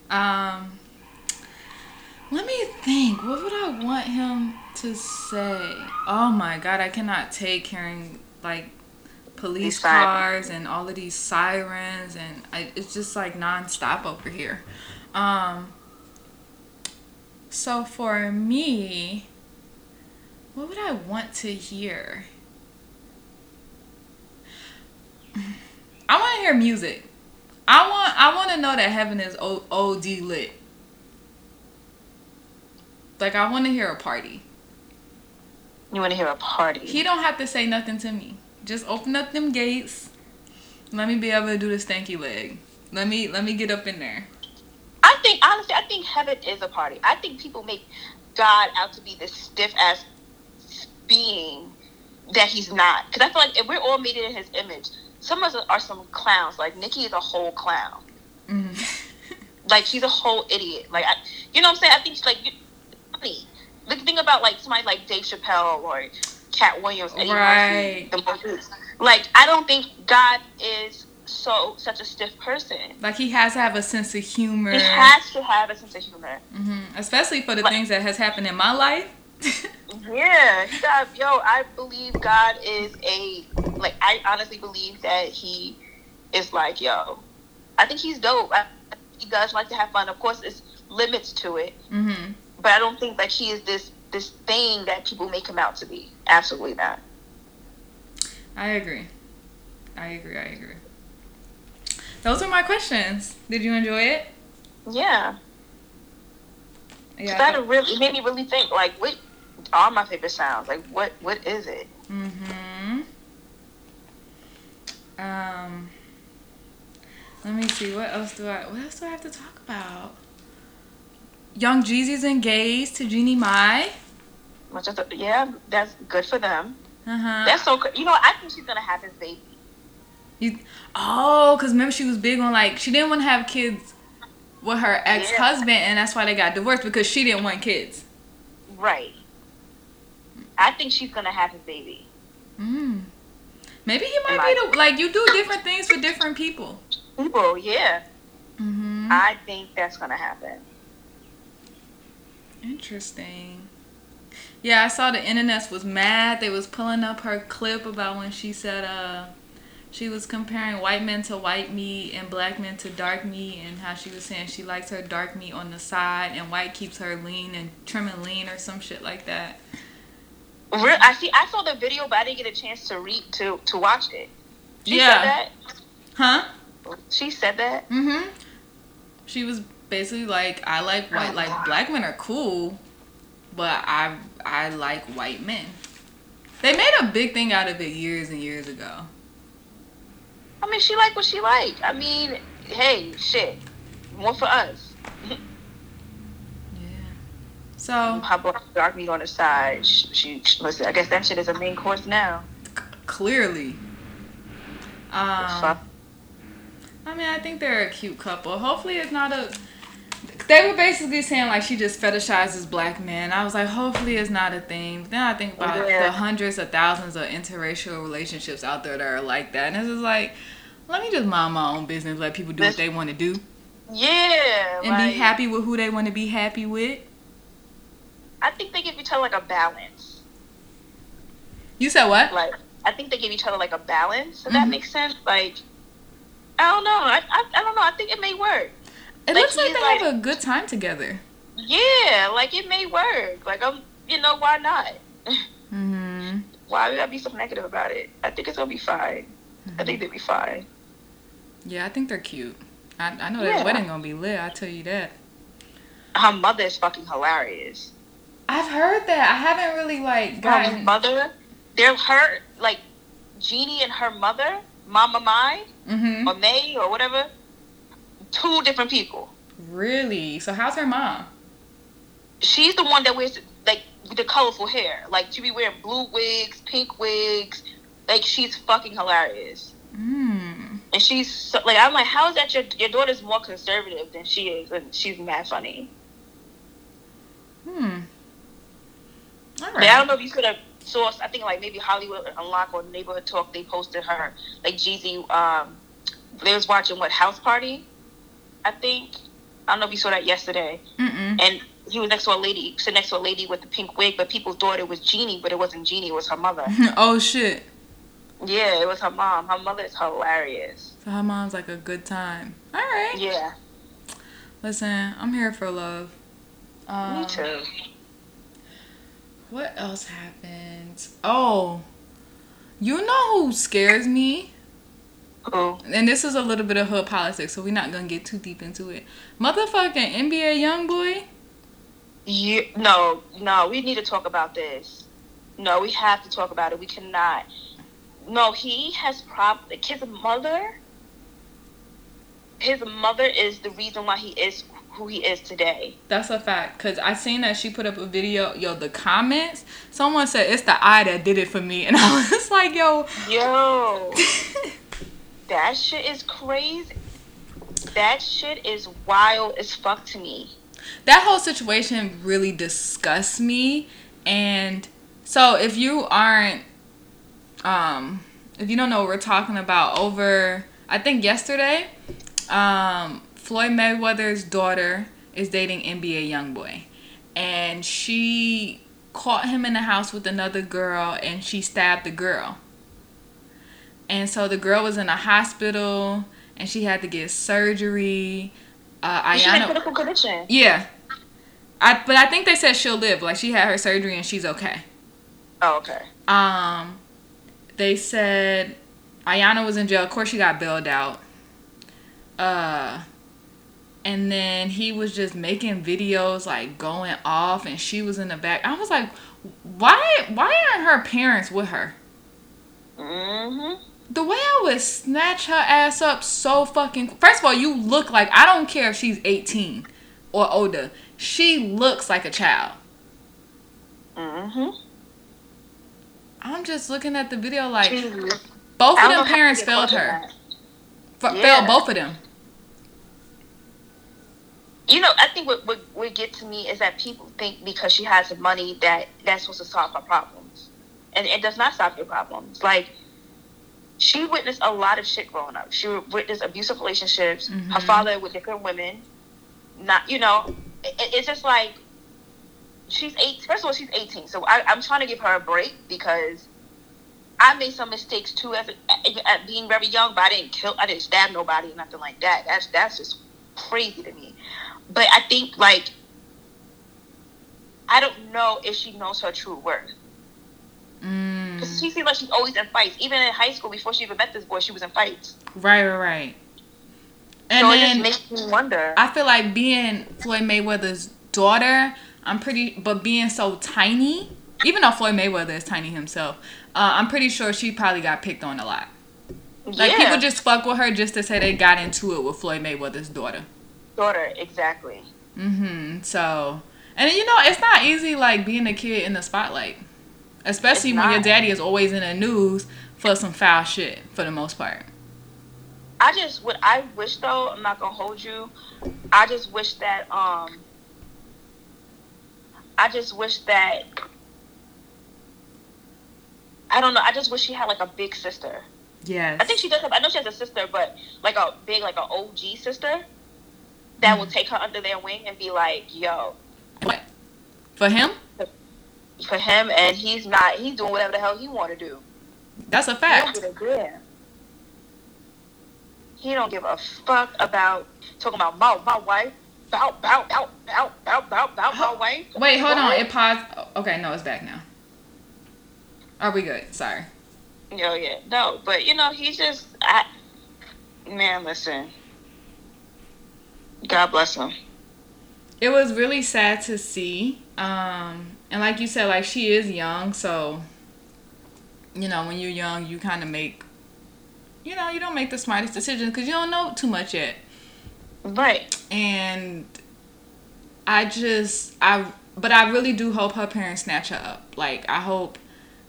Um, let me think. What would I want him to say? Oh, my God. I cannot take hearing, like, police cars and all of these sirens. And I, it's just, like, nonstop over here. Um, so, for me, what would I want to hear? I want to hear music. I want I want to know that heaven is O D lit. Like, I want to hear a party. You want to hear a party? He don't have to say nothing to me. Just open up them gates. Let me be able to do the stanky leg. Let me let me get up in there. I think, honestly, I think heaven is a party. I think people make God out to be this stiff-ass being that he's not. Because I feel like if we're all made in his image, some of us are some clowns. Like, Nikki is a whole clown. Mm-hmm. Like, she's a whole idiot. Like, I, you know what I'm saying? I think she's like... You, the thing about like somebody like Dave Chappelle or Cat Williams, and right? The movies. Like, I don't think God is so such a stiff person. Like, he has to have a sense of humor. He has to have a sense of humor, mm-hmm. especially for the like, things that has happened in my life. Yeah, he got, yo. I believe God is a like. I honestly believe that he is like yo. I think he's dope. I, he does like to have fun. Of course, there's limits to it. Mm-hmm. But I don't think like he is this this thing that people make him out to be. Absolutely not. I agree. I agree. I agree. Those are my questions. Did you enjoy it? Yeah. Yeah. That really it made me really think. Like, what are my favorite sounds? Like, what what is it? Mm-hmm. Um. Let me see. What else do I? What else do I have to talk about? Young Jeezy's engaged to Jeannie Mai. Yeah, that's good for them. Uh-huh. That's so good. You know, I think she's going to have his baby. You, oh, because remember she was big on, like, she didn't want to have kids with her ex-husband, yeah. And that's why they got divorced, because she didn't want kids. Right. I think she's going to have his baby. Mm. Maybe he might Am be, the, like, you do different things for different people. People, yeah. Mm-hmm. I think that's going to happen. Interesting. Yeah, I saw the internet was mad. They was pulling up her clip about when she said uh she was comparing white men to white meat and black men to dark meat, and how she was saying she likes her dark meat on the side and white keeps her lean and trim and lean or some shit like that. Real, I see. I saw the video, but I didn't get a chance to read to to watch it. She yeah. said that? Huh? She said that? Mm-hmm. She was basically like, I like white, like black men are cool, but I I like white men. They made a big thing out of it years and years ago. I mean, she liked what she liked. I mean, hey, shit, more for us. Yeah. So her black dark on the side. She, she listen, I guess that shit is a main course now. C- clearly. Um, I mean, I think they're a cute couple. Hopefully, it's not a. They were basically saying like she just fetishizes black men. I was like, hopefully, it's not a thing. But then I think about yeah. the hundreds of thousands of interracial relationships out there that are like that, and it's just like, let me just mind my own business, let people do what they want to do. Yeah, and like, be happy with who they want to be happy with. I think they give each other like a balance. You said what? Like, I think they give each other like a balance. Does mm-hmm. that make sense? Like, I don't know. I, I I don't know. I think it may work. It like, looks like they like, have a good time together. Yeah, like it may work. Like I'm, you know, why not? Mm-hmm. Why would I be so negative about it? I think it's gonna be fine. Mm-hmm. I think they'll be fine. Yeah, I think they're cute. I I know yeah. that wedding gonna be lit. I tell you that. Her mother is fucking hilarious. I've heard that. I haven't really like gotten her mother. They're her like Jeannie and her mother, Mama Mai, mm-hmm. or May or whatever. Two different people. Really? So how's her mom? She's the one that wears like the colorful hair. Like she be wearing blue wigs, pink wigs. Like she's fucking hilarious. Mm. And she's like, I'm like, how is that your your daughter's more conservative than she is, and she's mad funny. Hmm. All right. Like, I don't know if you could have sourced. I think like maybe Hollywood Unlock or Neighborhood Talk. They posted her like Jeezy. Um, they was watching what House Party, I think. I don't know if you saw that yesterday. Mm-mm. And he was next to a lady. Sitting next to a lady with the pink wig, but people thought it was Jeannie, but it wasn't Jeannie. It was her mother. Oh shit. Yeah, it was her mom. Her mother is hilarious. So her mom's like a good time. All right. Yeah. Listen, I'm here for love. Um, Me too. What else happened? Oh, you know who scares me? Who? And this is a little bit of hood politics, so we're not going to get too deep into it. Motherfucking N B A Youngboy? Yeah, no, no, we need to talk about this. No, we have to talk about it. We cannot. No, he has problems. His mother, his mother is the reason why he is who he is today. That's a fact, because I seen that she put up a video. Yo, the comments, someone said it's the eye that did it for me, and I was like, yo yo that shit is crazy. That shit is wild as fuck to me. That whole situation really disgusts me. And so if you aren't um if you don't know what we're talking about, over I think yesterday um Floyd Mayweather's daughter is dating N B A Youngboy, and she caught him in the house with another girl, and she stabbed the girl. And so the girl was in a hospital, and she had to get surgery. Uh, Ayana, she's in critical condition. Yeah, I but I think they said she'll live. Like she had her surgery and she's okay. Oh, okay. Um, they said Ayana was in jail. Of course, she got bailed out. Uh. And then he was just making videos, like, going off, and she was in the back. I was like, why why aren't her parents with her? Mm-hmm. The way I would snatch her ass up so fucking... First of all, you look like... I don't care if she's eighteen or older. She looks like a child. Mm-hmm. I'm just looking at the video like... Jesus. Both of them parents failed her. F- yeah. Failed both of them. You know, I think what, what what gets me is that people think because she has money that that's supposed to solve her problems. And it does not solve your problems. Like, she witnessed a lot of shit growing up. She witnessed abusive relationships, mm-hmm. her father with different women. Not, you know, it, it's just like, she's eight. First of all, she's eighteen. So I, I'm trying to give her a break because I made some mistakes too as a, at being very young, but I didn't kill, I didn't stab nobody, nothing like that. That's, that's just crazy to me. But I think, like, I don't know if she knows her true worth. Mm. Because she seems like she's always in fights. Even in high school, before she even met this boy, she was in fights. Right, right, right. And so then, it just makes me wonder. I feel like being Floyd Mayweather's daughter, I'm pretty, but being so tiny, even though Floyd Mayweather is tiny himself, uh, I'm pretty sure she probably got picked on a lot. Like, yeah. people just fuck with her just to say they got into it with Floyd Mayweather's daughter. Daughter, exactly. Mm-hmm. So, And you know, it's not easy like being a kid in the spotlight, especially when your daddy is always in the news for some foul shit for the most part. I just would. I wish though. I'm not gonna hold you. I just wish that. Um. I just wish that. I don't know. I just wish she had like a big sister. Yes. I think she does have. I know she has a sister, but like a big, like an O G sister that mm-hmm. will take her under their wing and be like, "Yo, what for him? For him, and he's not. He's doing whatever the hell he want to do. That's a fact. Yeah." He don't give a fuck about talking about my, my wife. Bow, bow, bow, bow, bow, bow, bow, my wife. Wait, hold on. It paused. Okay, no, it's back now. Are we good? Sorry. No, yeah. No, but, you know, he just... I, man, listen. God bless him. It was really sad to see. Um, and like you said, like, she is young, so... You know, when you're young, you kind of make... You know, you don't make the smartest decisions because you don't know too much yet. Right. And I just, I, but I really do hope her parents snatch her up. Like, I hope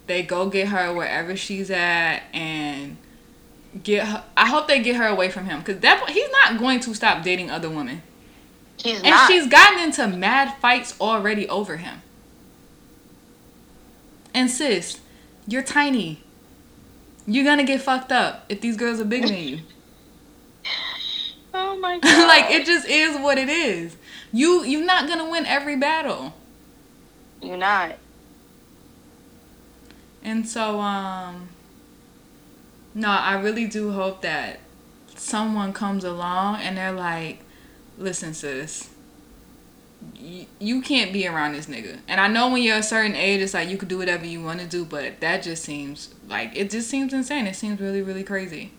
they go get her wherever she's at and get her, I hope they get her away from him. Because that he's not going to stop dating other women. He's and not. She's gotten into mad fights already over him. And sis, you're tiny. You're gonna get fucked up if these girls are bigger than you. Oh my god. Like, it just is what it is. You, you're not gonna win every battle. You're not. And so, um... No, I really do hope that someone comes along and they're like, listen, sis, you, you can't be around this nigga. And I know when you're a certain age, it's like you could do whatever you want to do, but that just seems like, it just seems insane. It seems really, really crazy.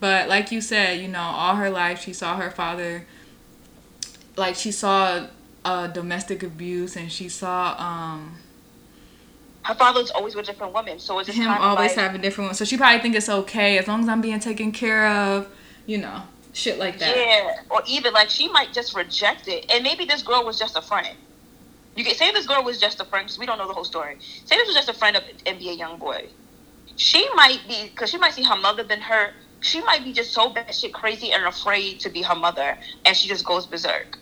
But like you said, you know, all her life she saw her father, like she saw uh, domestic abuse, and she saw um, her father's always with a different woman, so it's just him always having different women. So she probably think it's okay as long as I'm being taken care of, you know. Shit like that. Yeah, or even like she might just reject it, and maybe this girl was just a friend. You can say this girl was just a friend because we don't know the whole story. Say this was just a friend of N B A Youngboy. She might be, because she might see her mother been hurt. She might be just so batshit crazy and afraid to be her mother, and she just goes berserk.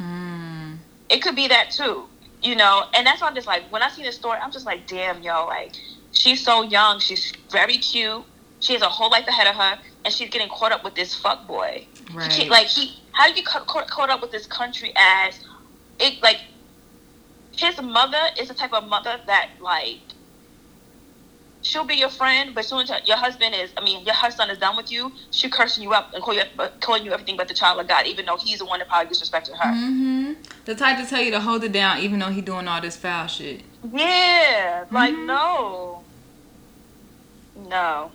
Mm. It could be that too, you know. And that's why I'm just like, when I see this story, I'm just like, damn, yo, like she's so young, she's very cute, she has a whole life ahead of her. And she's getting caught up with this fuck boy. Right. She, like, he, how do you get caught, caught up with this country ass? It, like, his mother is the type of mother that, like, she'll be your friend, but soon as your husband is, I mean, your husband is done with you, she cursing you up and call you, calling you everything but the child of God, even though he's the one that probably disrespected her. Mm-hmm. The type to tell you to hold it down, even though he's doing all this foul shit. Yeah. Like, mm-hmm. no. No.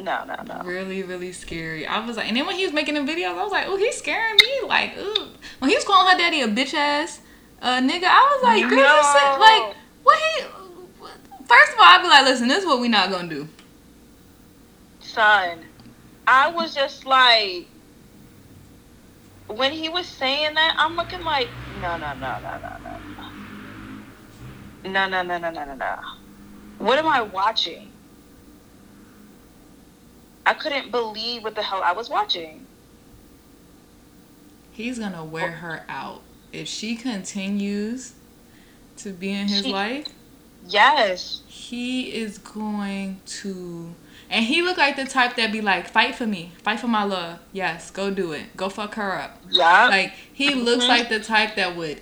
No, no, no. Really, really scary. I was like, and then when he was making the videos, I was like, oh, he's scaring me. Like, ooh. When he was calling her daddy a bitch ass uh, nigga, I was like, girl, no. You sick. Like, what he, what? First of all, I'd be like, listen, this is what we not gonna do. Son, I was just like, when he was saying that, I'm looking like, no, no, no, no, no, no. No, no, no, no, no, no, no. What am I watching? I couldn't believe what the hell I was watching. He's gonna wear her out if she continues to be in his she, life. Yes, he is going to, and he looked like the type that be like, "Fight for me, fight for my love." Yes, go do it. Go fuck her up. Yeah, like he mm-hmm. looks like the type that would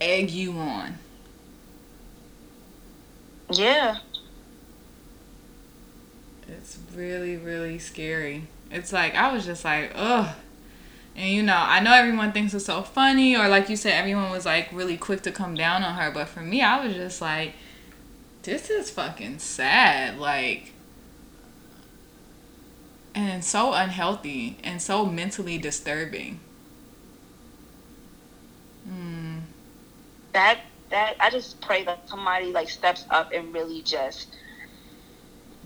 egg you on. Yeah. It's really, really scary. It's like, I was just like, ugh. And, you know, I know everyone thinks it's so funny, or like you said, everyone was like really quick to come down on her. But for me, I was just like, this is fucking sad. Like, and so unhealthy and so mentally disturbing. Mm. That, that, I just pray that somebody like steps up and really just,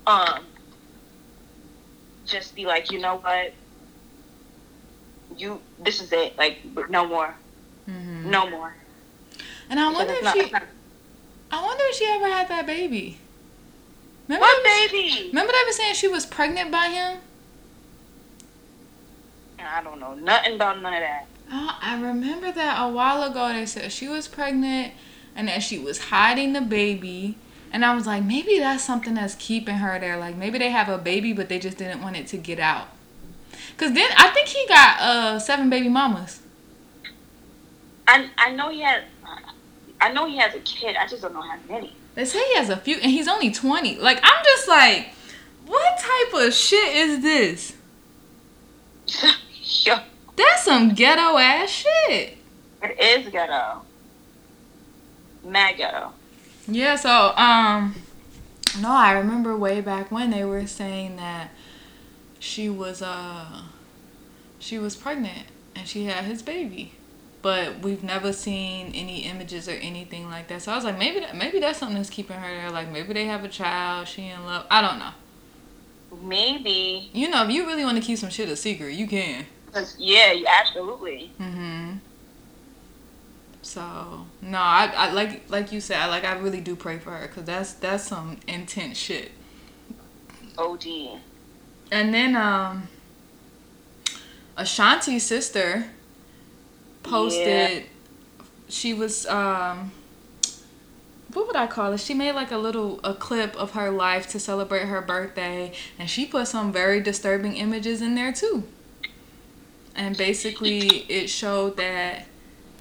um, just be like, you know what, you, this is it, like, no more. Mm-hmm. No more. And I wonder if not, she, I wonder if she ever had that baby. Remember what was, baby? Remember they were saying she was pregnant by him? I don't know nothing about none of that. Oh, I remember that a while ago. They said she was pregnant and that she was hiding the baby. And I was like, maybe that's something that's keeping her there. Like, maybe they have a baby, but they just didn't want it to get out. Because then I think he got uh, seven baby mamas. I I know he has, I know he has a kid. I just don't know how many. They say he has a few, and he's only twenty. Like, I'm just like, what type of shit is this? Yo. That's some ghetto ass shit. It is ghetto. Mad ghetto. Yeah, so, um, no, I remember way back when they were saying that she was, uh, she was pregnant and she had his baby, but we've never seen any images or anything like that. So I was like, maybe, that, maybe that's something that's keeping her there. Like, maybe they have a child, she in love. I don't know. Maybe. You know, if you really want to keep some shit a secret, you can. Yeah, absolutely. Mm-hmm. So no, I, I like like you said, I like I really do pray for her because that's that's some intense shit. O D. And then um, Ashanti's sister posted. Yeah. She was um, what would I call it? She made like a little a clip of her life to celebrate her birthday, and she put some very disturbing images in there too. And basically, it showed that.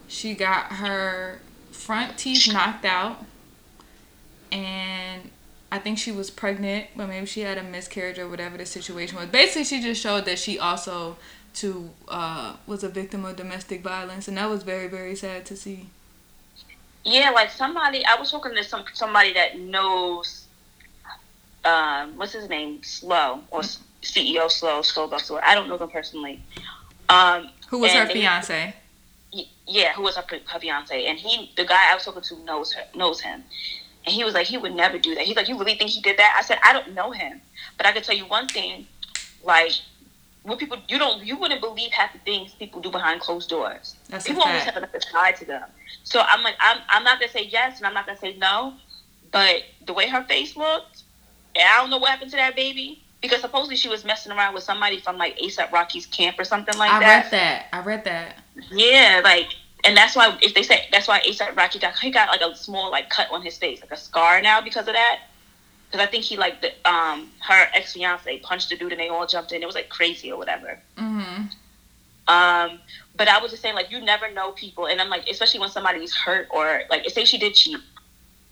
She got her front teeth knocked out, and I think she was pregnant, but maybe she had a miscarriage or whatever the situation was. Basically, she just showed that she also too uh, was a victim of domestic violence, and that was very, very sad to see. Yeah, like somebody, I was talking to some somebody that knows, um, what's his name, Slow, or C E O Slow, Slow, Slow. I don't know them personally. Um, Who was her fiancé? Yeah, who was her, her fiance, and he, the guy I was talking to knows her, knows him, and he was like, he would never do that. He's like, you really think he did that? I said, I don't know him, but I can tell you one thing, like, what people, you don't, you wouldn't believe half the things people do behind closed doors. That's people always have another side to them. So I'm like, I'm, I'm not gonna say yes, and I'm not gonna say no, but the way her face looked, and I don't know what happened to that baby. Because supposedly she was messing around with somebody from, like, ASAP Rocky's camp or something like I that. I read that. I read that. Yeah, like, and that's why, if they say, that's why ASAP Rocky got, he got, like, a small, like, cut on his face, like a scar now because of that. Because I think he, like, the um her ex-fiance punched the dude and they all jumped in. It was, like, crazy or whatever. Mm-hmm. Um, but I was just saying, like, you never know people. And I'm like, especially when somebody's hurt or, like, say she did cheat.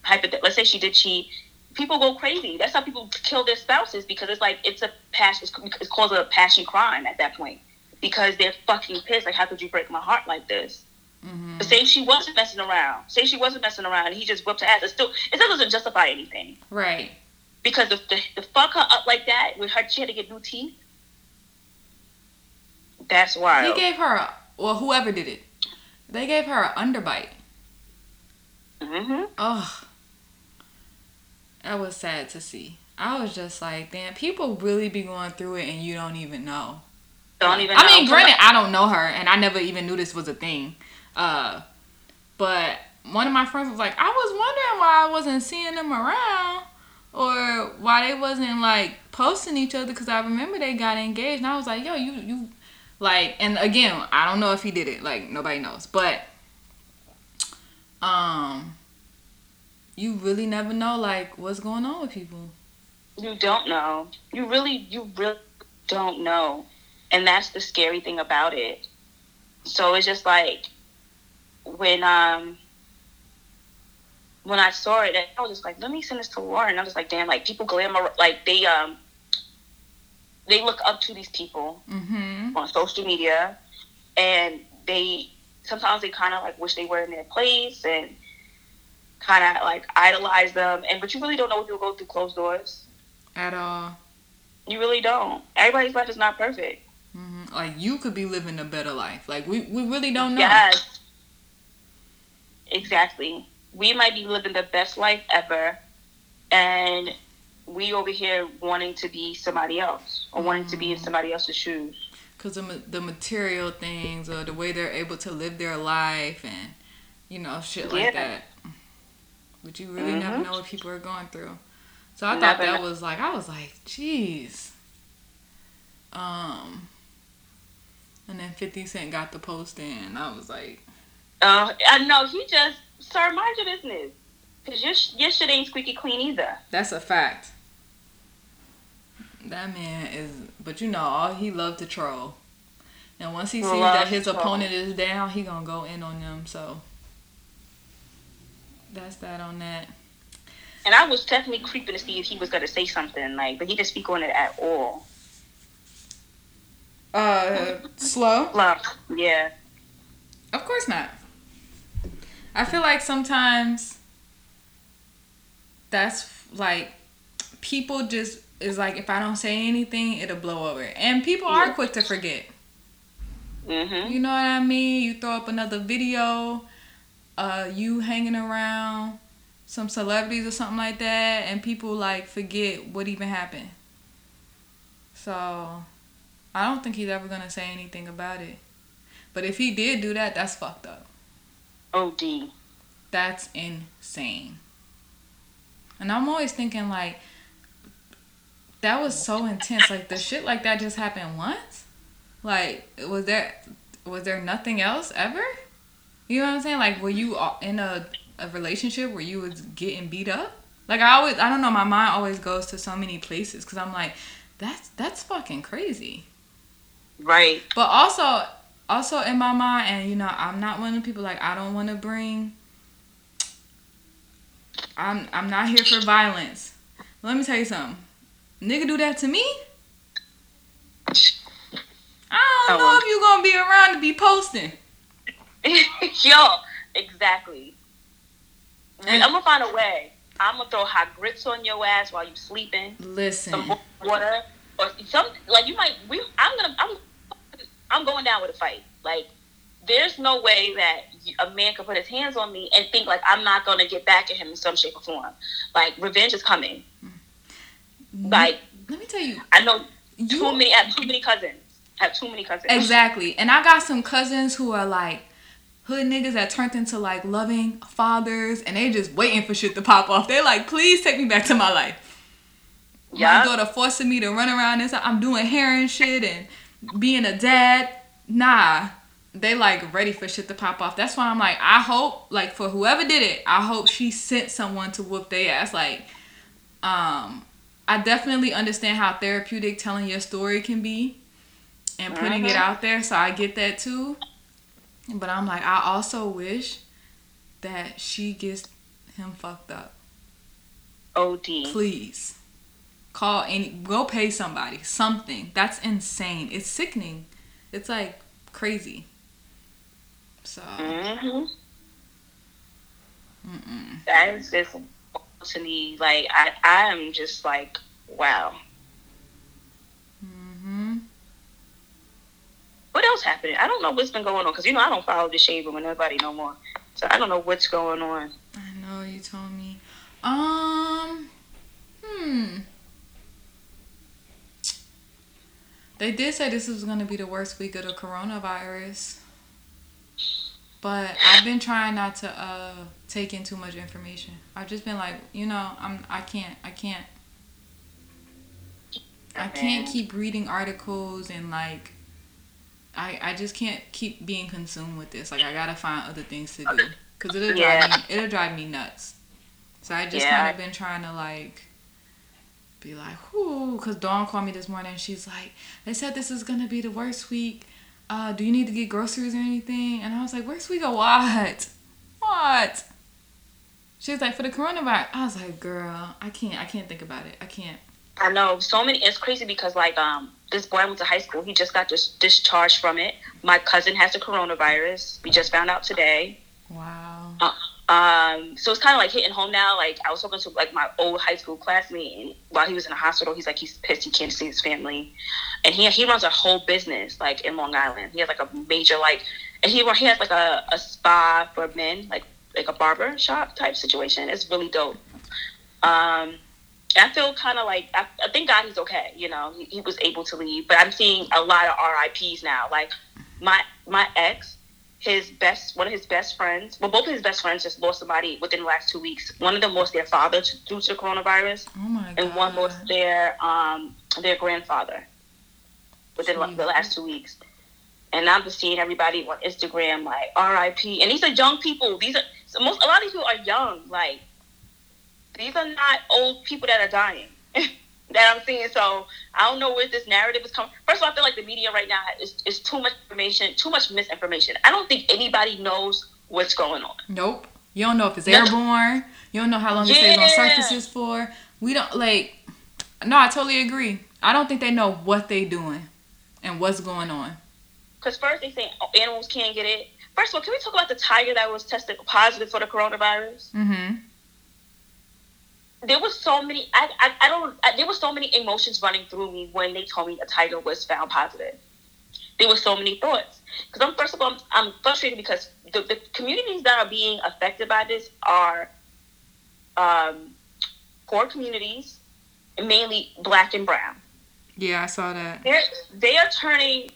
Hypoth- let's say she did cheat. People go crazy. That's how people kill their spouses because it's like, it's a passion, it's called a passion crime at that point because they're fucking pissed. Like, how could you break my heart like this? Mm-hmm. But say she wasn't messing around. Say she wasn't messing around and he just whipped her ass. It still, it still doesn't justify anything. Right. Because the, the, the fuck her up like that with her, she had to get new teeth. That's wild. He gave her, a, well, whoever did it, they gave her an underbite. Mm-hmm. Ugh. That was sad to see. I was just like, damn, people really be going through it and you don't even know. Don't even know. I mean, granted, I don't know her and I never even knew this was a thing. Uh, but one of my friends was like, I was wondering why I wasn't seeing them around or why they wasn't, like, posting each other because I remember they got engaged. And I was like, yo, you, you, like, and again, I don't know if he did it. Like, nobody knows. But, um... you really never know, like, what's going on with people. You don't know. You really, you really don't know. And that's the scary thing about it. So it's just like, when um, when I saw it, I was just like, let me send this to Lauren. I was like, damn, like, people glamour, like, they, um, they look up to these people mm-hmm. on social media. And they, sometimes they kind of, like, wish they were in their place and kind of like idolize them, and but you really don't know if you'll go through closed doors at all. You really don't. Everybody's life is not perfect. Mm-hmm. Like, you could be living a better life. Like, we, we really don't know. Yes, exactly. We might be living the best life ever, and we over here wanting to be somebody else or mm-hmm. wanting to be in somebody else's shoes. because the, the material things or the way they're able to live their life and, you know, shit like yeah. that. But you really mm-hmm. never know what people are going through. So I never. thought that was like, I was like, jeez. Um, and then fifty Cent got the post in. I was like. Uh, no, he just, sir, mind your business. Because your, your shit ain't squeaky clean either. That's a fact. That man is, but you know, all he loved to troll. And once he sees that his opponent is down, he gonna go in on them. So that's that on that. And I was definitely creeping to see if he was gonna say something, like, but he didn't speak on it at all. Uh, slow? Slow, yeah. Of course not. I feel like sometimes that's like people just. It's like, if I don't say anything, it'll blow over. And people yeah. are quick to forget. Mm-hmm. You know what I mean? You throw up another video, uh, you hanging around some celebrities or something like that, and people, like, forget what even happened. So, I don't think he's ever going to say anything about it. But if he did do that, that's fucked up. O D. That's insane. And I'm always thinking, like, that was so intense. Like, the shit like that just happened once? Like, was there was there nothing else ever? You know what I'm saying? Like, were you in a, a relationship where you was getting beat up? Like, I always, I don't know, my mind always goes to so many places because I'm like, that's that's fucking crazy. Right. But also, also in my mind, and, you know, I'm not one of the people, like, I don't want to bring, I'm I'm not here for violence. Let me tell you something. Nigga do that to me? I don't oh, know well. if you gonna be around to be posting. Yo, exactly. And I'm gonna find a way. I'm gonna throw hot grits on your ass while you sleeping. Listen, some water or some like you might. We, I'm gonna. I'm. I'm going down with a fight. Like, there's no way that a man can put his hands on me and think like I'm not gonna get back at him in some shape or form. Like, revenge is coming. Like, let me tell you, I know you, too many I have too many cousins. I have too many cousins. Exactly. And I got some cousins who are like hood niggas that turned into like loving fathers and they just waiting for shit to pop off. They like, please take me back to my life. Yeah. My daughter forcing me to run around and I'm doing hair and shit and being a dad. Nah. They like ready for shit to pop off. That's why I'm like, I hope, like, for whoever did it, I hope she sent someone to whoop their ass. Like, um, I definitely understand how therapeutic telling your story can be and putting mm-hmm. it out there. So I get that too. But I'm like, I also wish that she gets him fucked up. O D. Please. Call any, go pay somebody. Something. That's insane. It's sickening. It's like crazy. So. Mm-hmm. Mm-mm. That is just. To me, like I, I am just like, wow. Mm-hmm. What else happened? I don't know what's been going on because you know I don't follow the shade room and nobody no more, so I don't know what's going on. I know you told me. Um, hmm. They did say this was going to be the worst week of the coronavirus, but I've been trying not to. Uh, take in too much information. I've just been like, you know, I'm I can't I can't I can't keep reading articles and like I I just can't keep being consumed with this. Like I gotta find other things to do because it'll yeah. drive me it'll drive me nuts. So I just yeah. kind of been trying to like be like, whoo, because Dawn called me this morning and she's like, they said this is gonna be the worst week. Uh, do you need to get groceries or anything? And I was like, worst week of what? What? She was like, for the coronavirus. I was like, girl, I can't. I can't think about it. I can't. I know. So many. It's crazy because, like, um, this boy I went to high school. He just got dis- discharged from it. My cousin has the coronavirus. We just found out today. Wow. Uh, um. So it's kind of, like, hitting home now. Like, I was talking to, like, my old high school classmate. And while he was in the hospital, he's like, he's pissed. He can't see his family. And he he runs a whole business, like, in Long Island. He has, like, a major, like, and he, he has, like, a, a spa for men, like, like a barber shop type situation. It's really dope. Um, I feel kind of like, I, I thank God he's okay, you know, he, he was able to leave. But I'm seeing a lot of R I Ps now. Like, my my ex, his best, one of his best friends, well, both of his best friends just lost somebody within the last two weeks. One of them lost their father to, due to coronavirus. Oh, my God. And one lost their, um, their grandfather within Jeez. the last two weeks. And I'm just seeing everybody on Instagram, like, R I P. And these are young people. These are, so most, a lot of these people are young, like, these are not old people that are dying that I'm seeing. So I don't know where this narrative is coming. First of all, I feel like the media right now is, is too much information, too much misinformation. I don't think anybody knows what's going on. Nope. You don't know if it's no. airborne. You don't know how long yeah. it stays on surfaces for. We don't, like, no, I totally agree. I don't think they know what they doing and what's going on. Because first they say animals can't get it. First of all, can we talk about the tiger that was tested positive for the coronavirus? Mm-hmm. There was so many, I, I, I don't, I, there were so many emotions running through me when they told me a tiger was found positive. There were so many thoughts. Because I'm, first of all, I'm, I'm frustrated because the, the communities that are being affected by this are um, poor communities, and mainly black and brown. Yeah, I saw that. They're, they are turning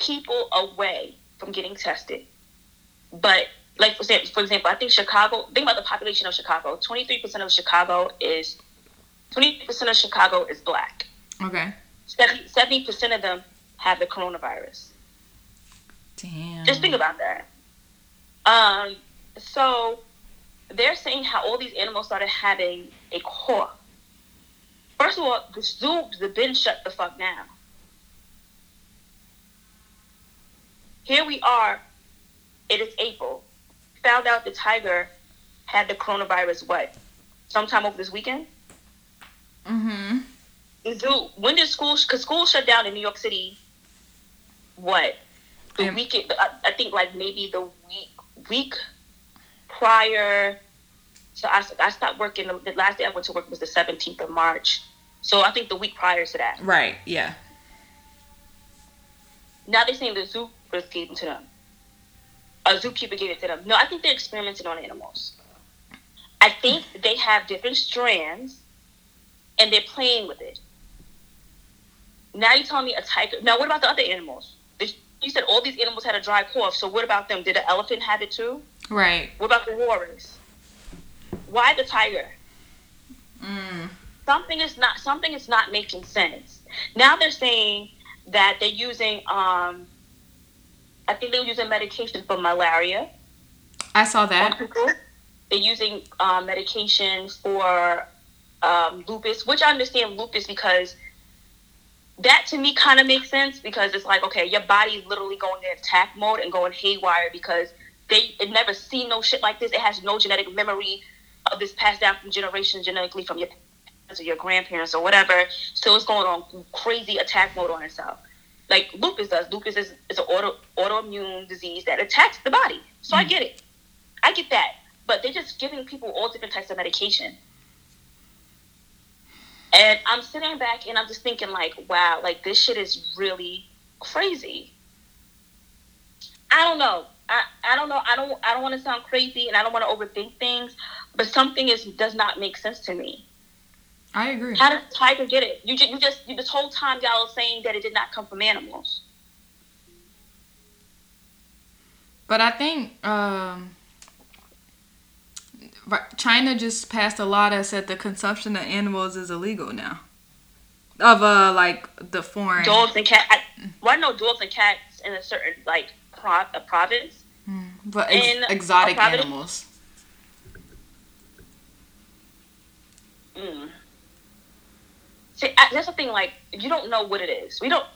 people away from getting tested. But like, for example, I think Chicago, think about the population of Chicago. twenty-three percent of Chicago is, twenty percent of Chicago is black. Okay. seventy percent of them have the coronavirus. Damn. Just think about that. Um. So they're saying how all these animals started having a cough. First of all, the zoos have been shut the fuck down. Here we are. It is April. Found out the tiger had the coronavirus, what, sometime over this weekend? Mm-hmm. Zoo, when did school, because school shut down in New York City, what, the yeah. weekend, I, I think like maybe the week week prior, so I, I stopped working, the last day I went to work was the seventeenth of March, so I think the week prior to that. Right, yeah. Now they're saying the zoo was getting to them. A zookeeper gave it to them. No, I think they're experimenting on animals. I think they have different strands, and they're playing with it. Now you're telling me a tiger. Now, what about the other animals? You said all these animals had a dry cough, so what about them? Did the elephant have it too? Right. What about the walrus? Why the tiger? Mm. Something is not. Something is not making sense. Now they're saying that they're using. Um, I think they were using medication for malaria. I saw that. They're using uh, medication for um, lupus, which I understand lupus because that to me kind of makes sense because it's like, okay, your body's literally going in attack mode and going haywire because they it never seen no shit like this. It has no genetic memory of this passed down from generation genetically from your parents or your grandparents or whatever. So it's going on crazy attack mode on itself. Like lupus does. Lupus is, is an auto, autoimmune disease that attacks the body. So mm-hmm. I get it. I get that. But they're just giving people all different types of medication. And I'm sitting back and I'm just thinking like, wow, like this shit is really crazy. I don't know. I, I don't know. I don't I don't want to sound crazy and I don't want to overthink things, but something is does not make sense to me. I agree. How did the tiger get it? You just, you just, you, this whole time y'all was saying that it did not come from animals. But I think um, China just passed a law that said the consumption of animals is illegal now. Of uh, like the foreign dogs and cats. Well, I know dogs and cats in a certain like prov- a province, mm, but ex- in exotic animals. Mm. See, I, that's the thing, like, you don't know what it is. We don't,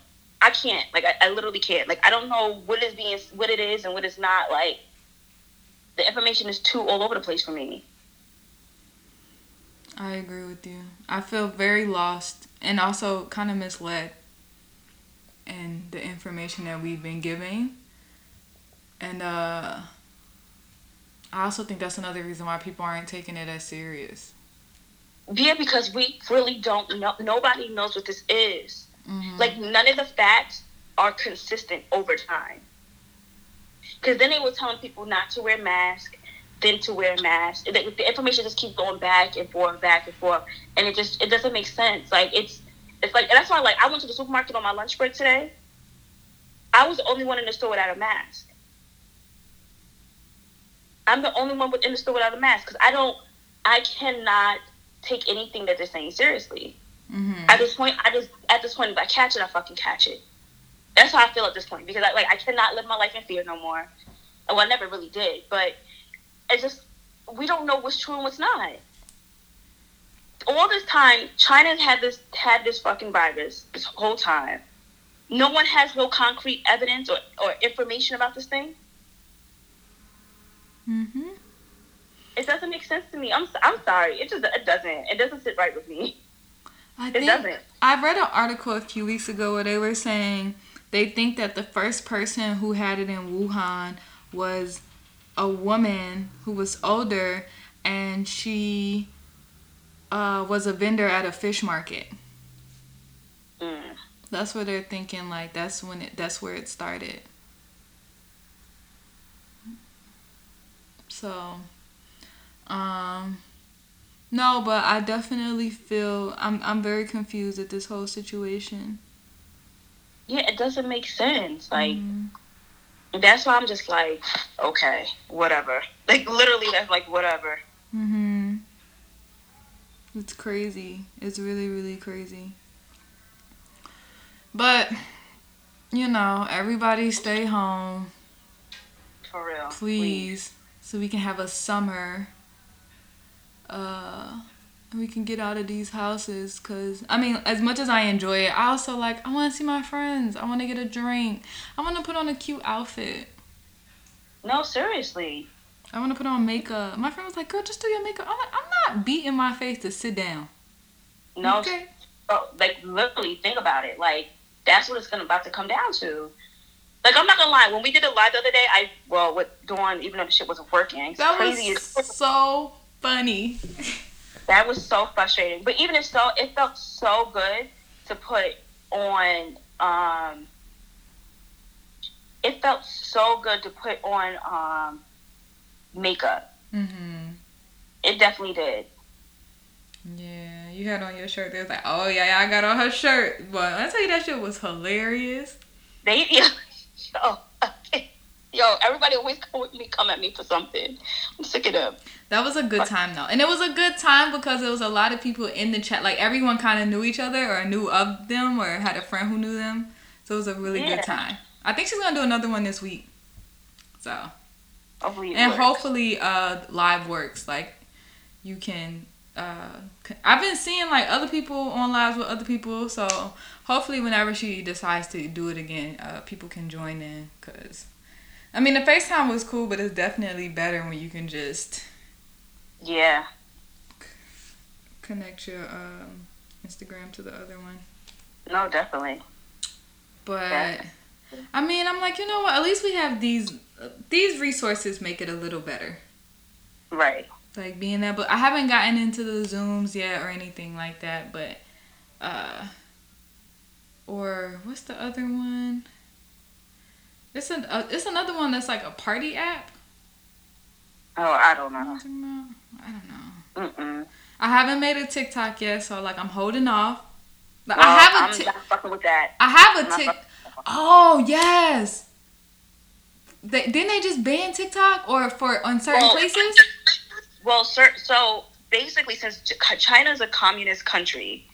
I can't, like, I, I literally can't. Like, I don't know what is being, what it is and what it's not. Like, the information is too all over the place for me. I agree with you. I feel very lost and also kind of misled in the information that we've been giving. And uh, I also think that's another reason why people aren't taking it as serious. Yeah, because we really don't know. Nobody knows what this is. Mm-hmm. Like, none of the facts are consistent over time. Because then they were telling people not to wear masks. then to wear masks. It, the information just keeps going back and forth, back and forth, and it just it doesn't make sense. Like it's it's like and that's why like I went to the supermarket on my lunch break today. I was the only one in the store without a mask. I'm the only one in the store without a mask because I don't, I cannot take anything that they're saying seriously. Mm-hmm. At this point, I just at this point, if I catch it, I fucking catch it. That's how I feel at this point because I, like I cannot live my life in fear no more. Well, I never really did, but it's just we don't know what's true and what's not. All this time, China had this had this fucking virus this whole time. No one has no concrete evidence or, or information about this thing. Mm-hmm. It doesn't make sense to me. I'm I'm sorry. It just it doesn't. It doesn't sit right with me. I think it doesn't. I read an article a few weeks ago where they were saying they think that the first person who had it in Wuhan was a woman who was older, and she uh, was a vendor at a fish market. Mm. That's what they're thinking. Like that's when it. That's where it started. So, um, no, but I definitely feel I'm I'm very confused at this whole situation. Yeah, it doesn't make sense. Like, mm-hmm. That's why I'm just like, okay, whatever. Like, literally, that's like whatever. Mhm. It's crazy. It's really, really crazy. But, you know, everybody stay home. For real. Please. please. So we can have a summer. Uh, we can get out of these houses. Because, I mean, as much as I enjoy it, I also like, I want to see my friends. I want to get a drink. I want to put on a cute outfit. No, seriously. I want to put on makeup. My friend was like, girl, just do your makeup. I'm like, I'm not beating my face to sit down. No. Okay. Bro, like, literally, think about it. Like, that's what it's gonna about to come down to. Like, I'm not gonna lie. When we did a live the other day, I well with Dawn, even though the shit wasn't working. That crazy. was so funny. That was so frustrating. But even if so, it felt so good to put on. Um, it felt so good to put on um, makeup. Mm-hmm. It definitely did. Yeah, you had on your shirt. They was like, oh yeah, yeah, I got on her shirt. But I tell you, that shit was hilarious. They. Yeah. Oh, okay. Yo, everybody always come with me, come at me for something. I'm sick of them. That was a good time, though. And it was a good time because there was a lot of people in the chat. Like, everyone kind of knew each other or knew of them or had a friend who knew them. So it was a really yeah. good time. I think she's going to do another one this week. So. Hopefully and works. hopefully uh, live works. Like, you can... Uh, I've been seeing, like, other people on lives with other people. So... Hopefully, whenever she decides to do it again, uh, people can join in. Cause, I mean, the FaceTime was cool, but it's definitely better when you can just yeah c- connect your um, Instagram to the other one. No, definitely. But yeah. I mean, I'm like, you know what? At least we have these uh, these resources make it a little better. Right. Like being that, but I haven't gotten into the Zooms yet or anything like that. But. Uh, Or what's the other one? It's an uh, it's another one that's like a party app. Oh, I don't know. I don't know. Mm-mm. I haven't made a TikTok yet, so like I'm holding off. Like, no, I have a TikTok. I'm not fucking with that. I have a TikTok. Oh yes. They, didn't they just ban TikTok or for on certain well, places? Well, sir. So basically, since China's a communist country.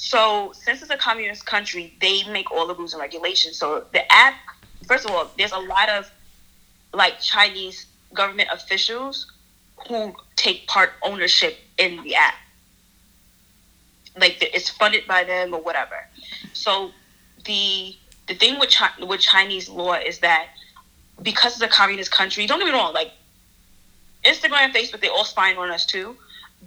So, since it's a communist country, they make all the rules and regulations. So, the app, first of all, there's a lot of, like, Chinese government officials who take part ownership in the app. Like, it's funded by them or whatever. So, the the thing with, Chi- with Chinese law is that because it's a communist country, don't get me wrong, like, Instagram and Facebook, they all spying on us, too.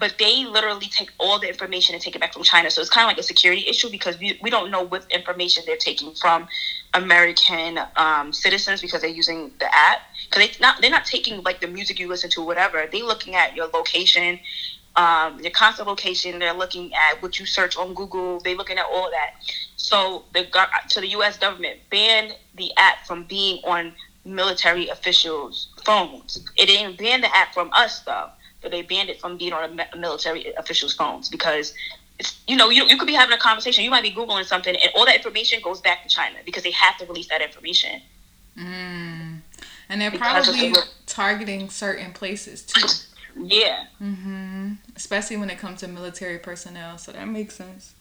But they literally take all the information and take it back from China. So it's kind of like a security issue because we, we don't know what information they're taking from American um, citizens because they're using the app. Because they not, they're not taking, like, the music you listen to or whatever. They're looking at your location, um, your constant location. They're looking at what you search on Google. They're looking at all that. So the to the U S government banned the app from being on military officials' phones. It didn't ban the app from us, though, but they banned it from being on a military officials' phones because, it's, you know, you, you could be having a conversation. You might be Googling something, and all that information goes back to China because they have to release that information. Mm. And they're probably the targeting certain places, too. Yeah. Mm-hmm. Especially when it comes to military personnel. So that makes sense.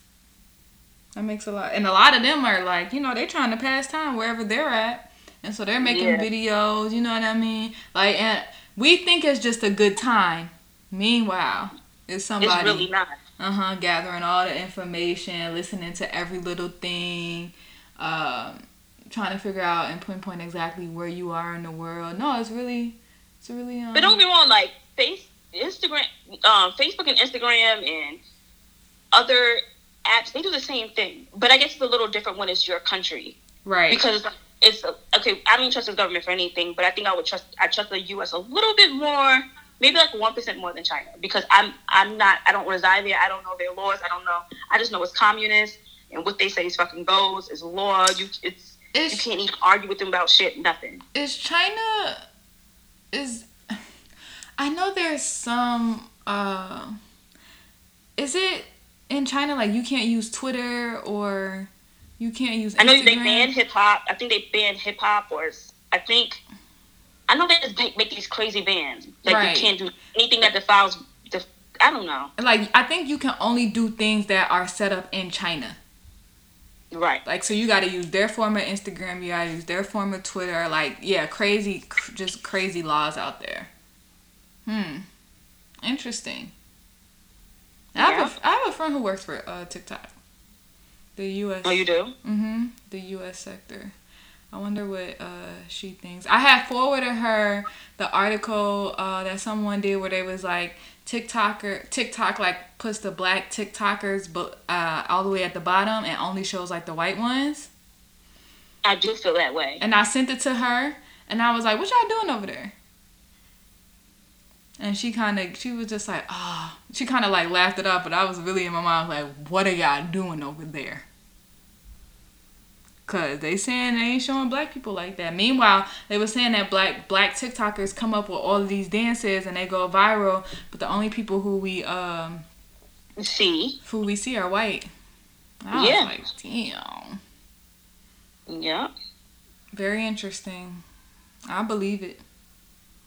That makes a lot. And a lot of them are like, you know, they're trying to pass time wherever they're at. And so they're making yeah. videos, you know what I mean? Like, and we think it's just a good time. Meanwhile, it's somebody it's really not. Uh-huh, gathering all the information, listening to every little thing, um, trying to figure out and pinpoint exactly where you are in the world. No, it's really, it's really... Um, but don't be wrong, like, Face, Instagram, um, Facebook and Instagram and other apps, they do the same thing. But I guess it's a little different when it's your country. Right. Because it's, okay, I don't trust the government for anything, but I think I would trust, I trust the U S a little bit more, maybe like one percent more than China. Because I'm I'm not, I don't reside there. I don't know their laws. I don't know. I just know it's communist. And what they say is fucking goes. It's law. You, it's, it's, you can't even argue with them about shit, nothing. Is China, is... I know there's some, uh, is it in China, like, you can't use Twitter or you can't use Instagram? I know they banned hip-hop. I think they banned hip-hop or I think, I know they just make these crazy bans. Like, right. You can't do anything that defiles, def- I don't know. Like, I think you can only do things that are set up in China. Right. Like, so you got to use their form of Instagram. You got to use their form of Twitter. Like, yeah, crazy, cr- just crazy laws out there. Hmm. Interesting. Yeah. I, have a, I have a friend who works for uh, TikTok. The U S Oh, you do? Mm-hmm. The U S sector. I wonder what uh, she thinks. I had forwarded her the article uh, that someone did where they was like, TikToker, TikTok like puts the black TikTokers but, uh, all the way at the bottom and only shows like the white ones. I do feel that way. And I sent it to her and I was like, what y'all doing over there? And she kind of, she was just like, oh, she kind of like laughed it up, but I was really in my mind like, what are y'all doing over there? Because they saying they ain't showing black people like that. Meanwhile, they were saying that black black TikTokers come up with all of these dances and they go viral, but the only people who we um see who we see are white. I yeah. was like, damn. Yeah. Very interesting. I believe it.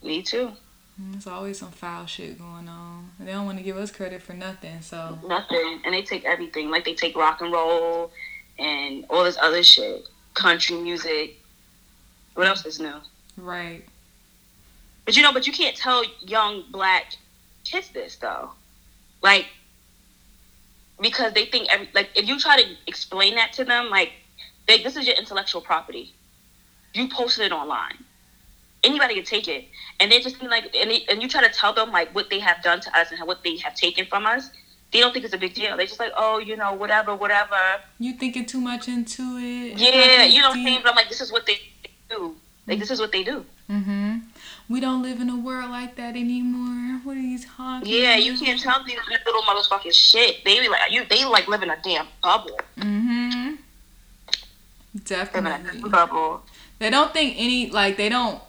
Me too. There's always some foul shit going on. They don't want to give us credit for nothing, so... Nothing. And they take everything. Like, they take rock and roll and all this other shit. Country music. What else is new? Right. But, you know, but you can't tell young black kids this, though. Like, because they think... Every, like, if you try to explain that to them, like, they, this is your intellectual property. You posted it online. Anybody can take it. And they just think like, and, they, and you try to tell them like what they have done to us and how, what they have taken from us. They don't think it's a big deal. They just like, oh, you know, whatever, whatever. You thinking too much into it. Yeah, you know what I'm saying? But I'm like, this is what they do. Like, this is what they do. Mm-hmm. We don't live in a world like that anymore. What are these honking? Yeah, you can't tell these little motherfucking shit. They be like, you, they like live in a damn bubble. Mm-hmm. Definitely. A bubble. They don't think any, like, they don't.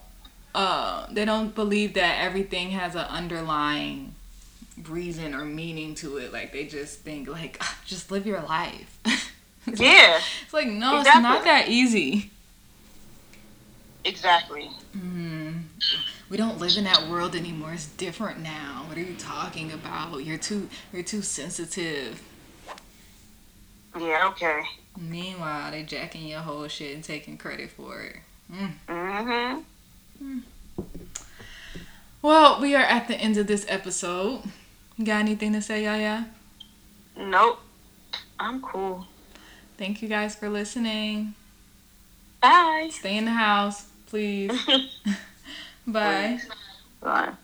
Uh, they don't believe that everything has an underlying reason or meaning to it. Like, they just think, like, just live your life. It's yeah. Like, it's like, no, exactly. It's not that easy. Exactly. Mm. We don't live in that world anymore. It's different now. What are you talking about? You're too, you're too sensitive. Yeah, okay. Meanwhile, they jacking your whole shit and taking credit for it. Mm. Mm-hmm. Well, we are at the end of this episode. Got anything to say, Yaya? Nope. I'm cool. Thank you guys for listening. Bye. Stay in the house, please. Bye. Bye. Bye.